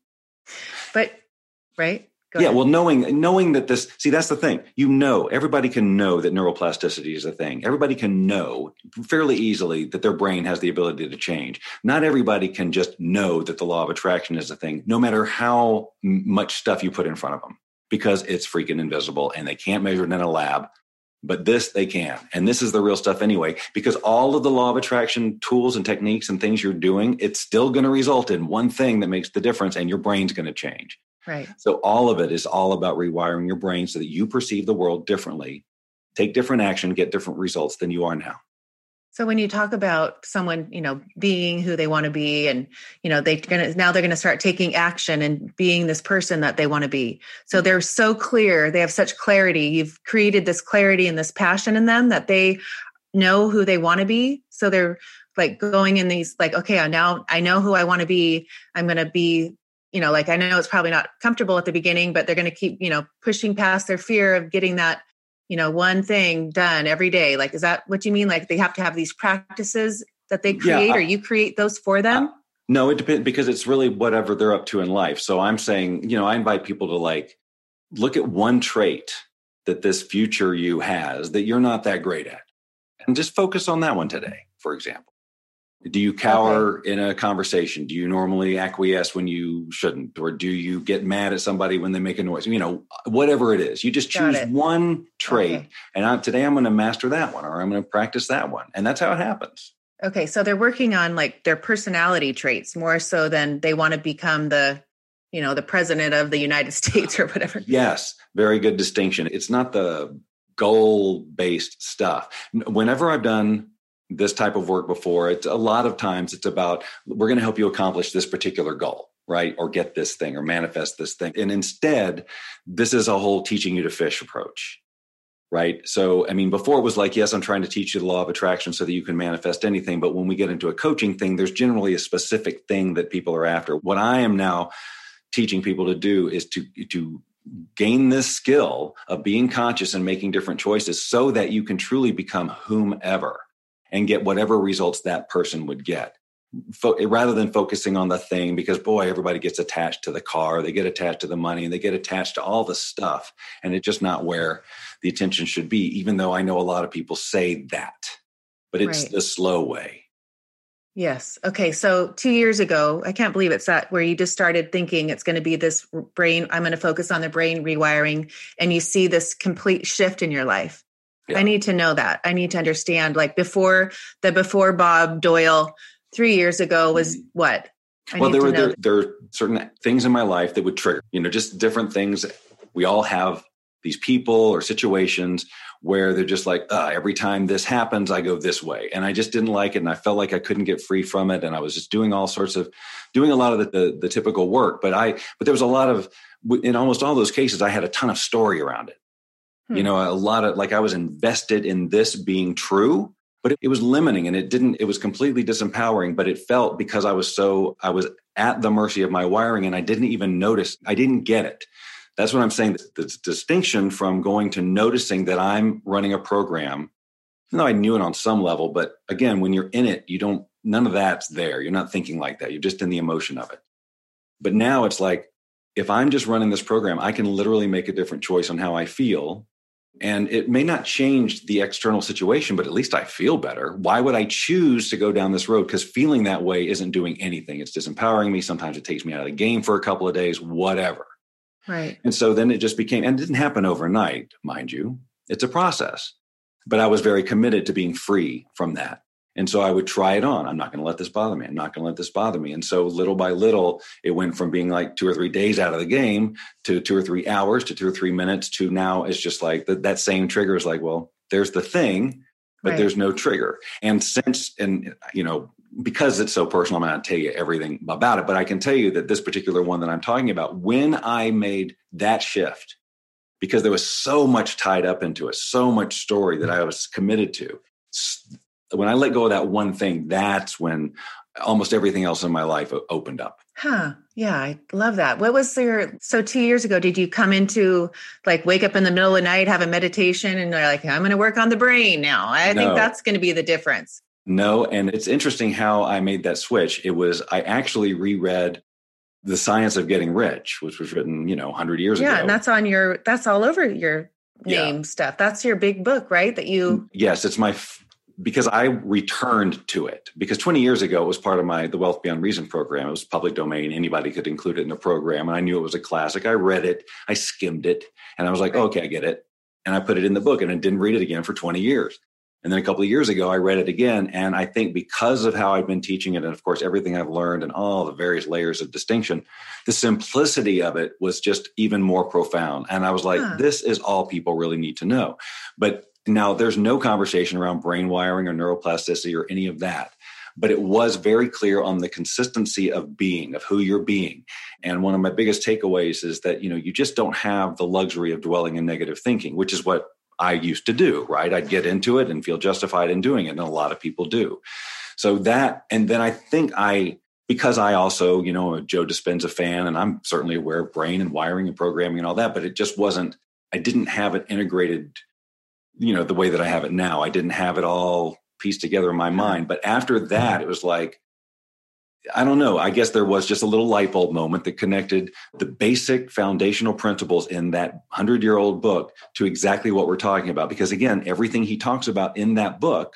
But, right? Go ahead. Well, knowing that this, see, that's the thing. Everybody can know that neuroplasticity is a thing. Everybody can know fairly easily that their brain has the ability to change. Not everybody can just know that the law of attraction is a thing, no matter how much stuff you put in front of them, because it's freaking invisible and they can't measure it in a lab, but this they can. And this is the real stuff anyway, because all of the law of attraction tools and techniques and things you're doing, it's still going to result in one thing that makes the difference and your brain's going to change. Right. So all of it is all about rewiring your brain so that you perceive the world differently, take different action, get different results than you are now. So when you talk about someone, being who they want to be and, now they're going to start taking action and being this person that they want to be. So they're so clear. They have such clarity. You've created this clarity and this passion in them that they know who they want to be. So they're like going in these, like, okay, now I know who I want to be. I'm going to be, I know it's probably not comfortable at the beginning, but they're going to keep, pushing past their fear of getting that, one thing done every day. Like, is that what you mean? Like they have to have these practices that they create or you create those for them? No, it depends because it's really whatever they're up to in life. So I'm saying, I invite people to look at one trait that this future you has that you're not that great at and just focus on that one today, for example. Do you cower in a conversation? Do you normally acquiesce when you shouldn't? Or do you get mad at somebody when they make a noise? Whatever it is, you just choose one trait. Okay. And today I'm going to master that one, or I'm going to practice that one. And that's how it happens. Okay. So they're working on like their personality traits more so than they want to become the, you know, the president of the United States or whatever. Yes. Very good distinction. It's not the goal-based stuff. Whenever I've done this type of work before, it's a lot of times it's about, we're going to help you accomplish this particular goal, right? Or get this thing or manifest this thing. And instead, this is a whole teaching you to fish approach. Right. So, I mean, before it was like, yes, I'm trying to teach you the law of attraction so that you can manifest anything. But when we get into a coaching thing, there's generally a specific thing that people are after. What I am now teaching people to do is to gain this skill of being conscious and making different choices so that you can truly become whomever and get whatever results that person would get. Rather than focusing on the thing, because boy, everybody gets attached to the car, they get attached to the money, and they get attached to all the stuff. And it's just not where the attention should be, even though I know a lot of people say that, but it's the slow way. Yes. Okay. So 2 years ago, I can't believe it's that, where you just started thinking it's going to be this brain, I'm going to focus on the brain rewiring. And you see this complete shift in your life. Yeah. I need to know that. I need to understand, like before Bob Doyle 3 years ago was what? There are certain things in my life that would trigger, you know, just different things. We all have these people or situations where they're just like, every time this happens, I go this way. And I just didn't like it. And I felt like I couldn't get free from it. And I was just doing a lot of the typical work, but there was a lot of, in almost all those cases, I had a ton of story around it. You know, a lot of like, I was invested in this being true. But it was limiting and it was completely disempowering, but it felt because I was at the mercy of my wiring and I didn't even notice, I didn't get it. That's what I'm saying. The distinction from going to noticing that I'm running a program, even though I knew it on some level, but again, when you're in it, none of that's there. You're not thinking like that. You're just in the emotion of it. But now it's like, if I'm just running this program, I can literally make a different choice on how I feel. And it may not change the external situation, but at least I feel better. Why would I choose to go down this road? Because feeling that way isn't doing anything. It's disempowering me. Sometimes it takes me out of the game for a couple of days, whatever. Right. And so then it just became, and it didn't happen overnight, mind you. It's a process. But I was very committed to being free from that. And so I would try it on. I'm not going to let this bother me. I'm not going to let this bother me. And so little by little, it went from being like 2 or 3 days out of the game to 2 or 3 hours to 2 or 3 minutes to now it's just like that same trigger is like, well, there's the thing, but there's no trigger. And you know, because it's so personal, I'm not going to tell you everything about it, but I can tell you that this particular one that I'm talking about, when I made that shift, because there was so much tied up into it, so much story that I was committed to. When I let go of that one thing, that's when almost everything else in my life opened up. Huh. Yeah. I love that. What was so 2 years ago, did you come into like wake up in the middle of the night, have a meditation and you're like, I'm going to work on the brain now. I think that's going to be the difference. No. And it's interesting how I made that switch. I actually reread The Science of Getting Rich, which was written, 100 years ago. Yeah. And that's all over your name stuff. That's your big book, right? Yes. It's my because I returned to it, because 20 years ago, it was part of the Wealth Beyond Reason program. It was public domain. Anybody could include it in the program. And I knew it was a classic. I read it, I skimmed it, and I was like, okay, I get it. And I put it in the book and I didn't read it again for 20 years. And then a couple of years ago, I read it again. And I think because of how I've been teaching it, and of course, everything I've learned and all the various layers of distinction, the simplicity of it was just even more profound. And I was like, this is all people really need to know. But now, there's no conversation around brain wiring or neuroplasticity or any of that, but it was very clear on the consistency of being, of who you're being. And one of my biggest takeaways is that, you just don't have the luxury of dwelling in negative thinking, which is what I used to do, right? I'd get into it and feel justified in doing it. And a lot of people do. So that, and then I think because I also, am a Joe Dispenza fan, and I'm certainly aware of brain and wiring and programming and all that, but it just wasn't, I didn't have it integrated the way that I have it now. I didn't have it all pieced together in my mind. But after that, it was like, I don't know, I guess there was just a little light bulb moment that connected the basic foundational principles in that 100-year-old book to exactly what we're talking about. Because again, everything he talks about in that book,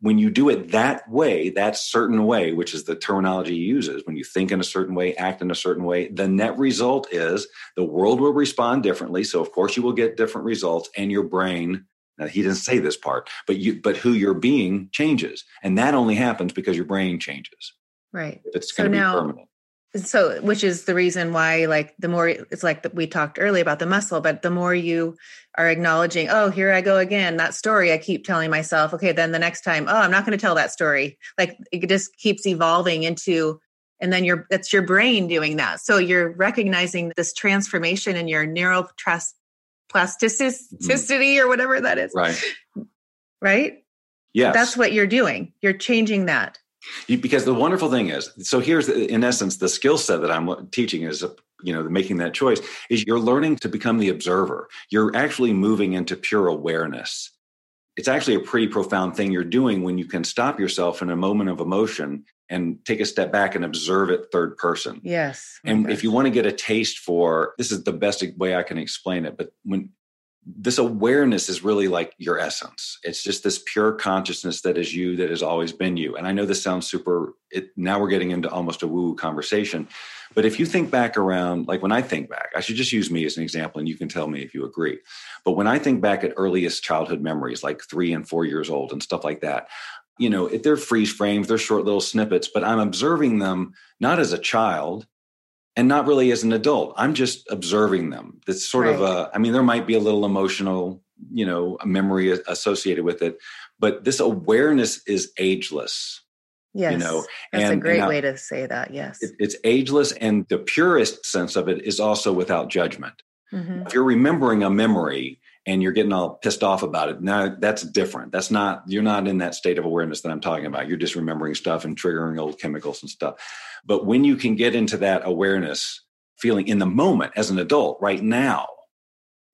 when you do it that way, that certain way, which is the terminology he uses, when you think in a certain way, act in a certain way, the net result is the world will respond differently. So of course you will get different results, and your brain Now, he didn't say this part, but who you're being changes. And that only happens because your brain changes. Right. It's going to be permanent. So, which is the reason why, like, the more, it's like that we talked earlier about the muscle, but the more you are acknowledging, oh, here I go again, that story I keep telling myself, okay, then the next time, oh, I'm not going to tell that story. Like, it just keeps evolving into, and then that's your brain doing that. So you're recognizing this transformation in your neuroplasticity or whatever that is. Right. Right. Yeah. That's what you're doing. You're changing that. Because the wonderful thing is, so here's, in essence, the skill set that I'm teaching is, making that choice is you're learning to become the observer. You're actually moving into pure awareness. It's actually a pretty profound thing you're doing when you can stop yourself in a moment of emotion and take a step back and observe it third person. Yes. And if you want to get a taste for, this is the best way I can explain it, but when this awareness is really like your essence. It's just this pure consciousness that is you, that has always been you. And I know this sounds now we're getting into almost a woo-woo conversation. But if you think back around, like when I think back, I should just use me as an example and you can tell me if you agree. But when I think back at earliest childhood memories, like 3 and 4 years old and stuff like that, they're freeze frames, they're short little snippets, but I'm observing them not as a child, and not really as an adult. I'm just observing them. That's sort of there might be a little emotional, memory associated with it, but this awareness is ageless. Yes. That's a great way to say that. Yes. It's ageless. And the purest sense of it is also without judgment. Mm-hmm. If you're remembering a memory and you're getting all pissed off about it, now that's different. That's not, you're not in that state of awareness that I'm talking about. You're just remembering stuff and triggering old chemicals and stuff. But when you can get into that awareness feeling in the moment as an adult right now,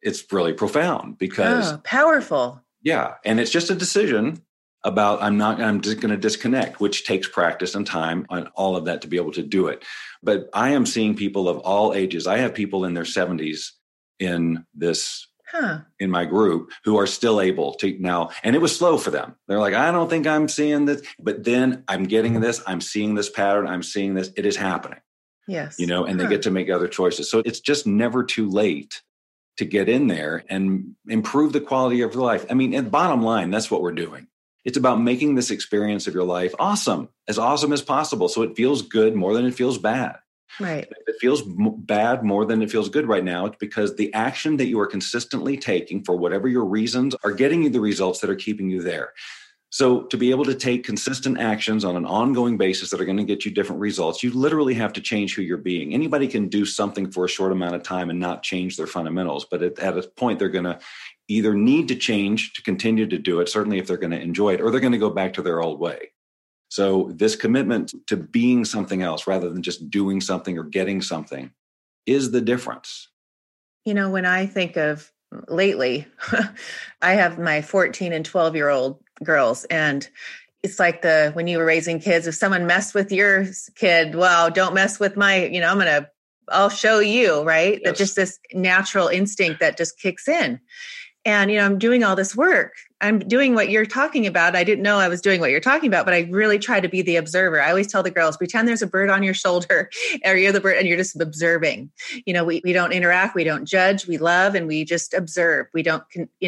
it's really profound because powerful. Yeah. And it's just a decision about I'm just going to disconnect, which takes practice and time on all of that to be able to do it. But I am seeing people of all ages. I have people in their 70s in this in my group who are still able to now, and it was slow for them. They're like, I don't think I'm seeing this, but then I'm getting this, I'm seeing this pattern, I'm seeing this, it is happening. Yes. And they get to make other choices. So it's just never too late to get in there and improve the quality of your life. I mean, and bottom line, that's what we're doing. It's about making this experience of your life awesome as possible. So it feels good more than it feels bad. Right. If it feels bad more than it feels good right now, it's because the action that you are consistently taking for whatever your reasons are getting you the results that are keeping you there. So to be able to take consistent actions on an ongoing basis that are going to get you different results, you literally have to change who you're being. Anybody can do something for a short amount of time and not change their fundamentals. But at a point, they're going to either need to change to continue to do it, certainly if they're going to enjoy it, or they're going to go back to their old way. So this commitment to being something else rather than just doing something or getting something is the difference. When I think of lately, I have my 14 and 12-year-old girls, and it's like when you were raising kids, if someone messed with your kid, well, don't mess with my, I'll show you, right? Yes. That just this natural instinct that just kicks in. And, I'm doing all this work. I'm doing what you're talking about. I didn't know I was doing what you're talking about, but I really try to be the observer. I always tell the girls, pretend there's a bird on your shoulder, or you're the bird and you're just observing. We don't interact. We don't judge. We love, and we just observe. We don't,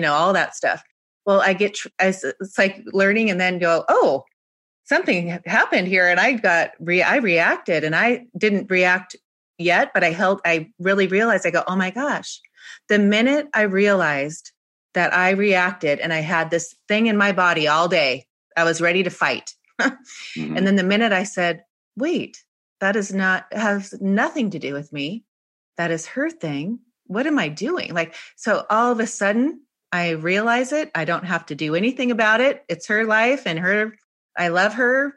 all that stuff. Well, it's like learning and then go, oh, something happened here. And I reacted, and I didn't react yet, but I really realized, I go, oh my gosh, the minute I realized that I reacted and I had this thing in my body all day, I was ready to fight. Mm-hmm. And then the minute I said, wait, that has nothing to do with me. That is her thing. What am I doing? Like, so all of a sudden I realize it. I don't have to do anything about it. It's her life and her, I love her.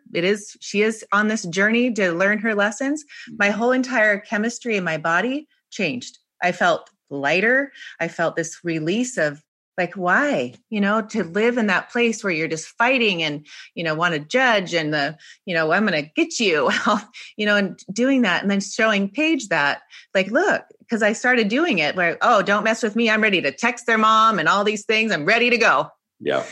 She is on this journey to learn her lessons. My whole entire chemistry in my body changed. I felt lighter. I felt this release of, like, why, to live in that place where you're just fighting and, want to judge and I'm going to get you, and doing that. And then showing Paige that, like, look, because I started doing it where, oh, don't mess with me. I'm ready to text their mom and all these things. I'm ready to go. Yeah.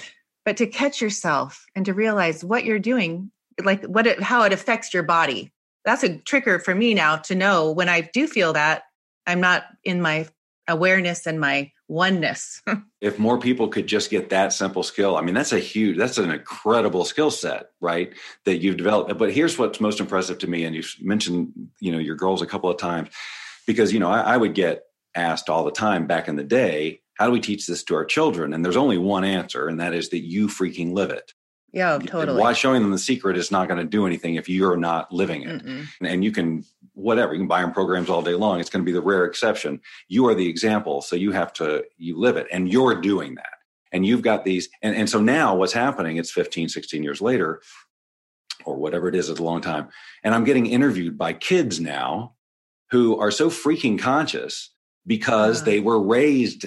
But to catch yourself and to realize what you're doing, like how it affects your body. That's a trigger for me now to know when I do feel that I'm not in my awareness and my oneness. If more people could just get that simple skill, I mean, that's an incredible skill set, right? That you've developed. But here's what's most impressive to me. And you've mentioned, your girls a couple of times, because, I would get asked all the time back in the day, how do we teach this to our children? And there's only one answer. And that is that you freaking live it. Yeah, totally. Why showing them The Secret is not going to do anything if you're not living it. Mm-mm. And you can buy them programs all day long. It's going to be the rare exception. You are the example. So you live it, and you're doing that. And you've got these. And so now what's happening, it's 15, 16 years later, or whatever it is, it's a long time. And I'm getting interviewed by kids now who are so freaking conscious because they were raised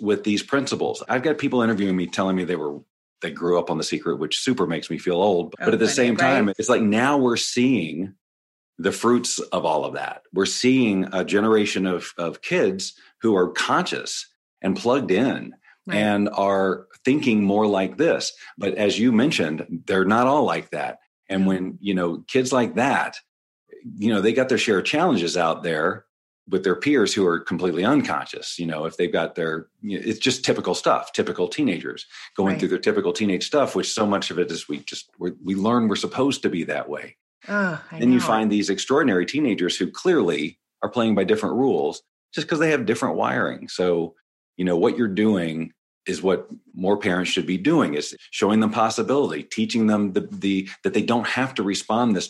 with these principles. I've got people interviewing me telling me they grew up on The Secret, which super makes me feel old. But at the same time, it's like now we're seeing the fruits of all of that. We're seeing a generation of kids who are conscious and plugged in and are thinking more like this. But as you mentioned, they're not all like that. And when, kids like that, they got their share of challenges out there with their peers who are completely unconscious. If they've got it's just typical stuff, typical teenagers going through their typical teenage stuff, which so much of it is we learn we're supposed to be that way. Then you find these extraordinary teenagers who clearly are playing by different rules just because they have different wiring. So, what you're doing is what more parents should be doing, is showing them possibility, teaching them that they don't have to respond this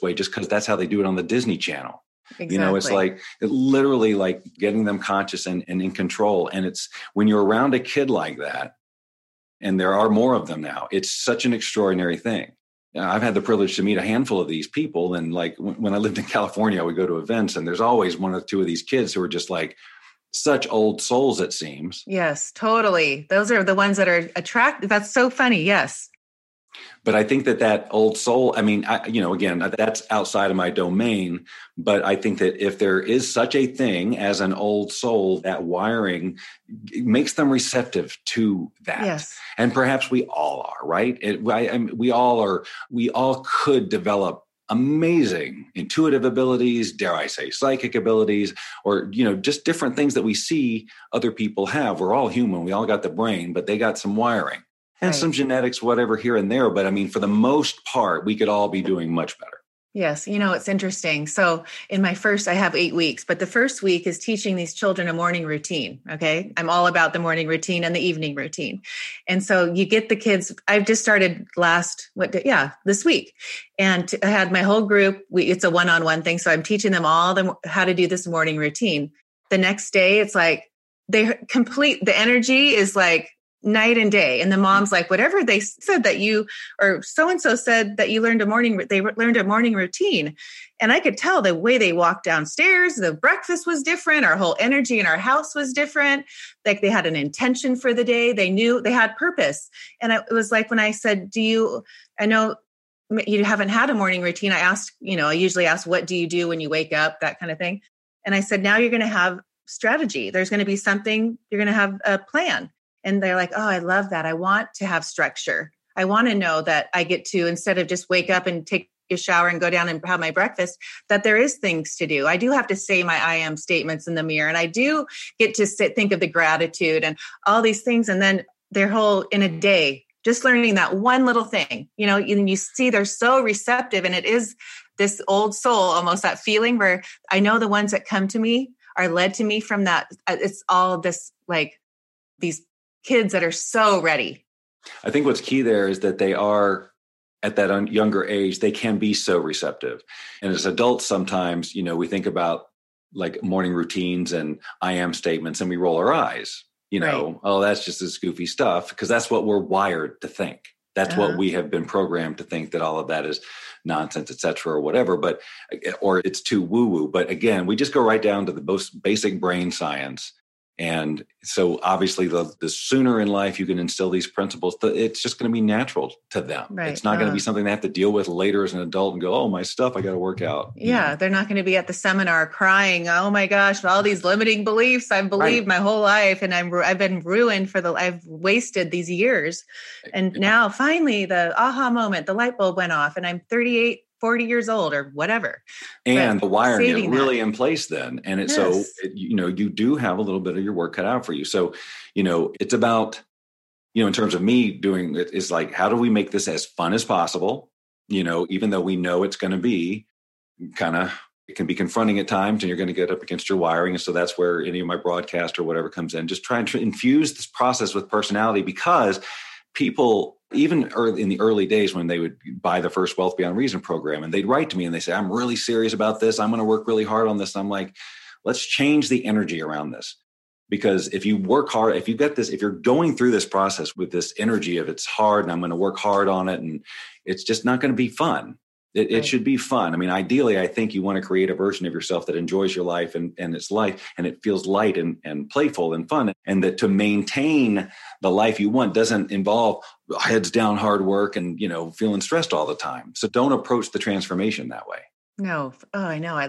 way just because that's how they do it on the Disney Channel. Exactly. It's like literally like getting them conscious and in control. And it's when you're around a kid like that, and there are more of them now, it's such an extraordinary thing. I've had the privilege to meet a handful of these people. And like when I lived in California, I would go to events and there's always one or two of these kids who are just like such old souls, it seems. Yes, totally. Those are the ones that are attractive. That's so funny. Yes. But I think that old soul, I mean, again, that's outside of my domain, but I think that if there is such a thing as an old soul, that wiring makes them receptive to that. Yes. And perhaps we all are, right? We all could develop amazing intuitive abilities, dare I say, psychic abilities, or, just different things that we see other people have. We're all human. We all got the brain, but they got some wiring. And some genetics, whatever, here and there. But I mean, for the most part, we could all be doing much better. Yes. It's interesting. So in my first, I have 8 weeks, but the first week is teaching these children a morning routine. Okay. I'm all about the morning routine and the evening routine. And so you get the kids, I've just started this week. And I had my whole group, it's a one-on-one thing. So I'm teaching them how to do this morning routine. The next day, it's like the energy is like night and day. And the mom's like, whatever they said that you, or so-and-so said that you they learned a morning routine. And I could tell the way they walked downstairs, the breakfast was different. Our whole energy in our house was different. Like they had an intention for the day. They knew they had purpose. And it was like, when I said, I know you haven't had a morning routine. I asked, I usually ask, what do you do when you wake up? That kind of thing. And I said, now you're going to have strategy. There's going to be something, you're going to have a plan. And they're like, oh, I love that. I want to have structure. I want to know that I get to, instead of just wake up and take a shower and go down and have my breakfast, that there is things to do. I do have to say my I am statements in the mirror. And I do get to think of the gratitude and all these things. And then their whole, in a day, just learning that one little thing, and you see they're so receptive. And it is this old soul, almost that feeling where I know the ones that come to me are led to me from that. It's all this, like these kids that are so ready. I think what's key there is that they are at that younger age, they can be so receptive. And as adults, sometimes, we think about like morning routines and I am statements and we roll our eyes, oh, that's just this goofy stuff. Because that's what we're wired to think. That's what we have been programmed to think, that all of that is nonsense, et cetera, or whatever, or it's too woo-woo. But again, we just go right down to the most basic brain science. And so obviously the sooner in life you can instill these principles, it's just going to be natural to them. Right. It's not going to be something they have to deal with later as an adult and go, oh, my stuff, I got to work out. Yeah. They're not going to be at the seminar crying, oh my gosh, all these limiting beliefs I've believed my whole life. And I've been ruined I've wasted these years. And now finally the aha moment, the light bulb went off and I'm 38, 40 years old or whatever. And the wire is really in place then. And it's so, you know, you do have a little bit of your work cut out for you. So, you know, it's about, you know, in terms of me doing it, it's like, how do we make this as fun as possible? You know, even though we know it's going to be kind of, it can be confronting at times and you're going to get up against your wiring. And so that's where any of my broadcast or whatever comes in, just trying to infuse this process with personality, because people, even in the early days when they would buy the first Wealth Beyond Reason program, and they'd write to me and they say, I'm really serious about this. I'm going to work really hard on this. And I'm like, let's change the energy around this. Because if you work hard, if you get this, if you're going through this process with this energy of it's hard and I'm going to work hard on it, and it's just not going to be fun. It should be fun. I mean, ideally, I think you want to create a version of yourself that enjoys your life and its life, and it feels light and playful and fun. And that to maintain the life you want doesn't involve heads down, hard work and, you know, feeling stressed all the time. So don't approach the transformation that way. No. Oh, I know. I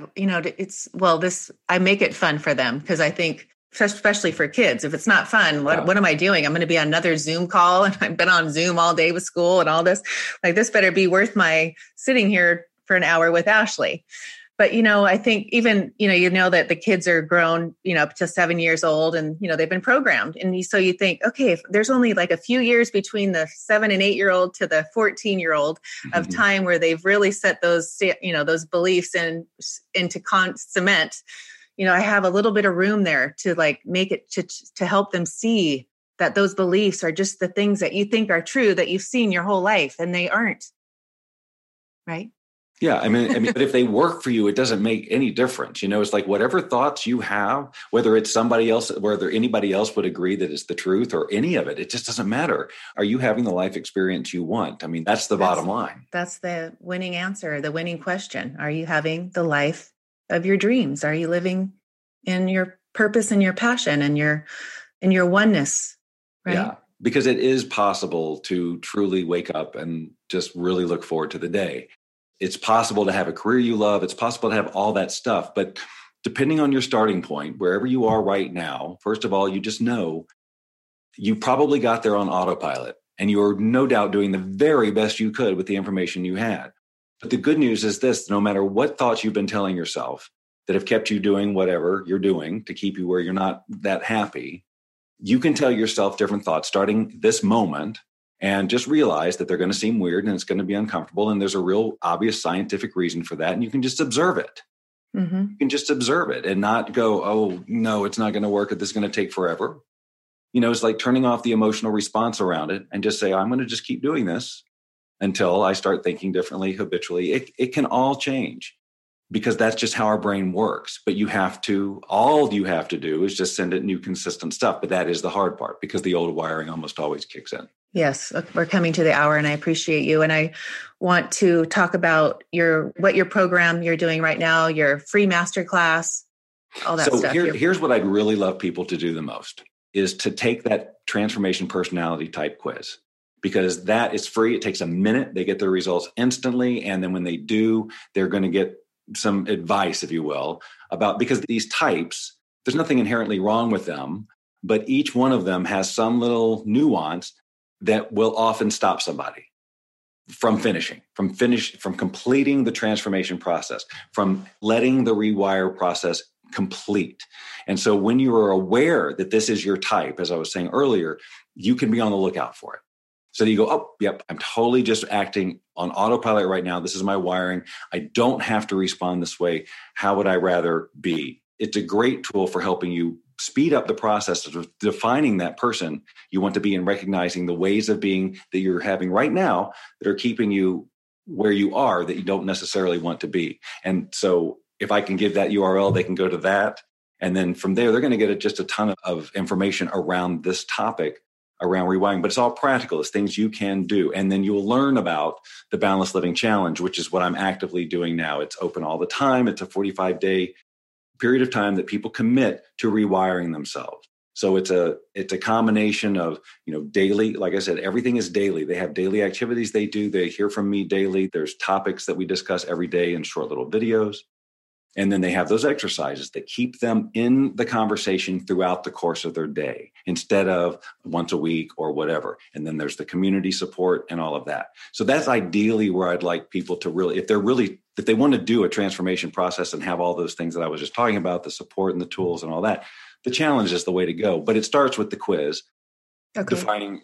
make it fun for them, because I think, especially for kids, if it's not fun, what am I doing? I'm going to be on another Zoom call, and I've been on Zoom all day with school and all this. Like, this better be worth my sitting here for an hour with Ashley. But, you know, I think even, you know, that the kids are grown, you know, up to 7 years old, and, you know, they've been programmed. And so you think, okay, if there's only like a few years between the 7 and 8 year old to the 14-year-old of time where they've really set those, you know, those beliefs into cement. You know, I have a little bit of room there to like make it to help them see that those beliefs are just the things that you think are true that you've seen your whole life, and they aren't. Right? Yeah. I mean, but if they work for you, it doesn't make any difference. You know, it's like whatever thoughts you have, whether it's somebody else, whether anybody else would agree that it's the truth or any of it, it just doesn't matter. Are you having the life experience you want? I mean, that's bottom line. That's the winning answer, the winning question. Are you having the life of your dreams? Are you living in your purpose and your passion and your oneness? Right? Yeah, because it is possible to truly wake up and just really look forward to the day. It's possible to have a career you love. It's possible to have all that stuff. But depending on your starting point, wherever you are right now, first of all, you just know you probably got there on autopilot, and you're no doubt doing the very best you could with the information you had. But the good news is this: no matter what thoughts you've been telling yourself that have kept you doing whatever you're doing to keep you where you're not that happy, you can tell yourself different thoughts starting this moment, and just realize that they're going to seem weird and it's going to be uncomfortable. And there's a real obvious scientific reason for that. And you can just observe it. Mm-hmm. You can just observe it and not go, oh, no, it's not going to work. This is going to take forever. You know, it's like turning off the emotional response around it and just say, I'm going to just keep doing this until I start thinking differently habitually. It can all change, because that's just how our brain works. But all you have to do is just send it new consistent stuff. But that is the hard part, because the old wiring almost always kicks in. Yes, we're coming to the hour, and I appreciate you. And I want to talk about what your program you're doing right now, your free masterclass, all that stuff. So here's what I'd really love people to do the most is to take that transformation personality type quiz, because that is free. It takes a minute. They get their results instantly. And then when they do, they're going to get some advice, if you will, about, because these types, there's nothing inherently wrong with them, but each one of them has some little nuance that will often stop somebody from completing the transformation process, from letting the rewire process complete. And so when you are aware that this is your type, as I was saying earlier, you can be on the lookout for it. So you go, oh, yep, I'm totally just acting on autopilot right now. This is my wiring. I don't have to respond this way. How would I rather be? It's a great tool for helping you speed up the process of defining that person you want to be and recognizing the ways of being that you're having right now that are keeping you where you are that you don't necessarily want to be. And so if I can give that URL, they can go to that. And then from there, they're going to get just a ton of information around this topic, around rewiring, but it's all practical. It's things you can do. And then you'll learn about the Boundless Living Challenge, which is what I'm actively doing now. It's open all the time. It's a 45-day period of time that people commit to rewiring themselves. So it's a combination of, you know, daily, like I said, everything is daily. They have daily activities they do. They hear from me daily. There's topics that we discuss every day in short little videos. And then they have those exercises that keep them in the conversation throughout the course of their day instead of once a week or whatever. And then there's the community support and all of that. So that's ideally where I'd like people to really, if they want to do a transformation process and have all those things that I was just talking about, the support and the tools and all that, the challenge is the way to go. But it starts with the quiz, okay,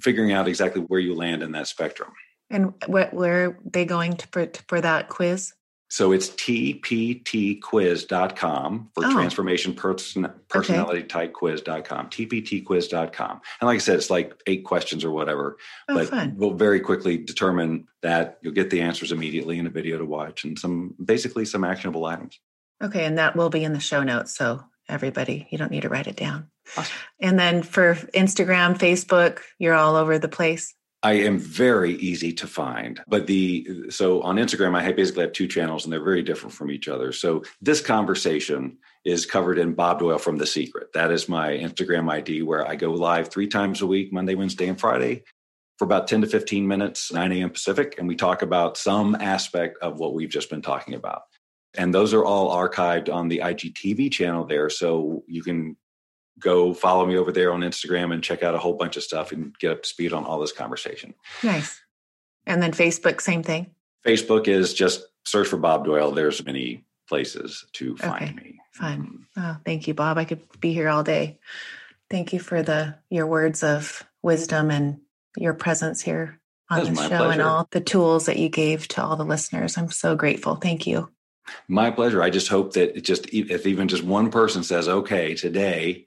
figuring out exactly where you land in that spectrum. And where are they going for that quiz? So it's tptquiz.com for transformation personality type quiz.com, tptquiz.com. And like I said, it's like 8 questions or whatever, but fun. We'll very quickly determine that. You'll get the answers immediately in a video to watch and some actionable items. Okay. And that will be in the show notes. So everybody, you don't need to write it down. Awesome. And then for Instagram, Facebook, you're all over the place. I am very easy to find, so on Instagram, I basically have 2 channels and they're very different from each other. So this conversation is covered in Bob Doyle from The Secret. That is my Instagram ID where I go live 3 times a week, Monday, Wednesday, and Friday for about 10 to 15 minutes, 9 a.m. Pacific. And we talk about some aspect of what we've just been talking about. And those are all archived on the IGTV channel there. So you can go follow me over there on Instagram and check out a whole bunch of stuff and get up to speed on all this conversation. Nice. And then Facebook, same thing. Facebook is just search for Bob Doyle. There's many places to find me. Fun. Oh, thank you, Bob. I could be here all day. Thank you for your words of wisdom and your presence here on the show and all the tools that you gave to all the listeners. I'm so grateful. Thank you. My pleasure. I just hope that if even just one person says, okay, today,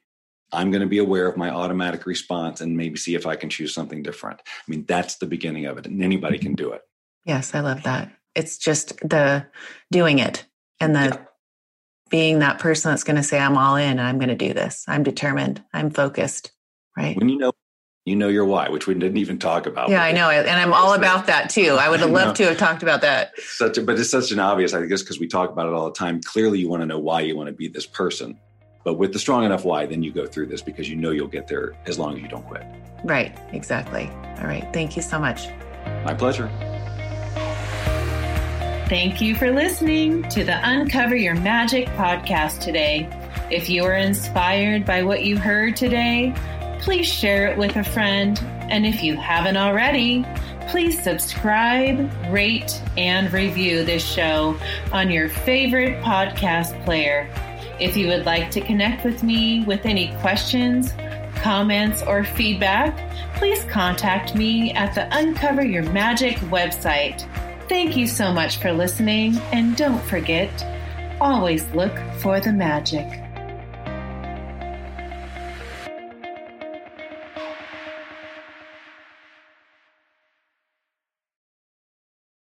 I'm going to be aware of my automatic response and maybe see if I can choose something different. I mean, that's the beginning of it, and anybody can do it. Yes, I love that. It's just the doing it and the being that person that's going to say, I'm all in and I'm going to do this. I'm determined. I'm focused, right? When you know your why, which we didn't even talk about. Yeah, I know. And I'm all about that too. I would have loved to have talked about that. But it's such an obvious, I guess, because we talk about it all the time. Clearly, you want to know why you want to be this person. But with the strong enough why, then you go through this because you know you'll get there as long as you don't quit. Right, exactly. All right. Thank you so much. My pleasure. Thank you for listening to the Uncover Your Magic podcast today. If you were inspired by what you heard today, please share it with a friend. And if you haven't already, please subscribe, rate, and review this show on your favorite podcast player. If you would like to connect with me with any questions, comments, or feedback, please contact me at the Uncover Your Magic website. Thank you so much for listening, and don't forget, always look for the magic.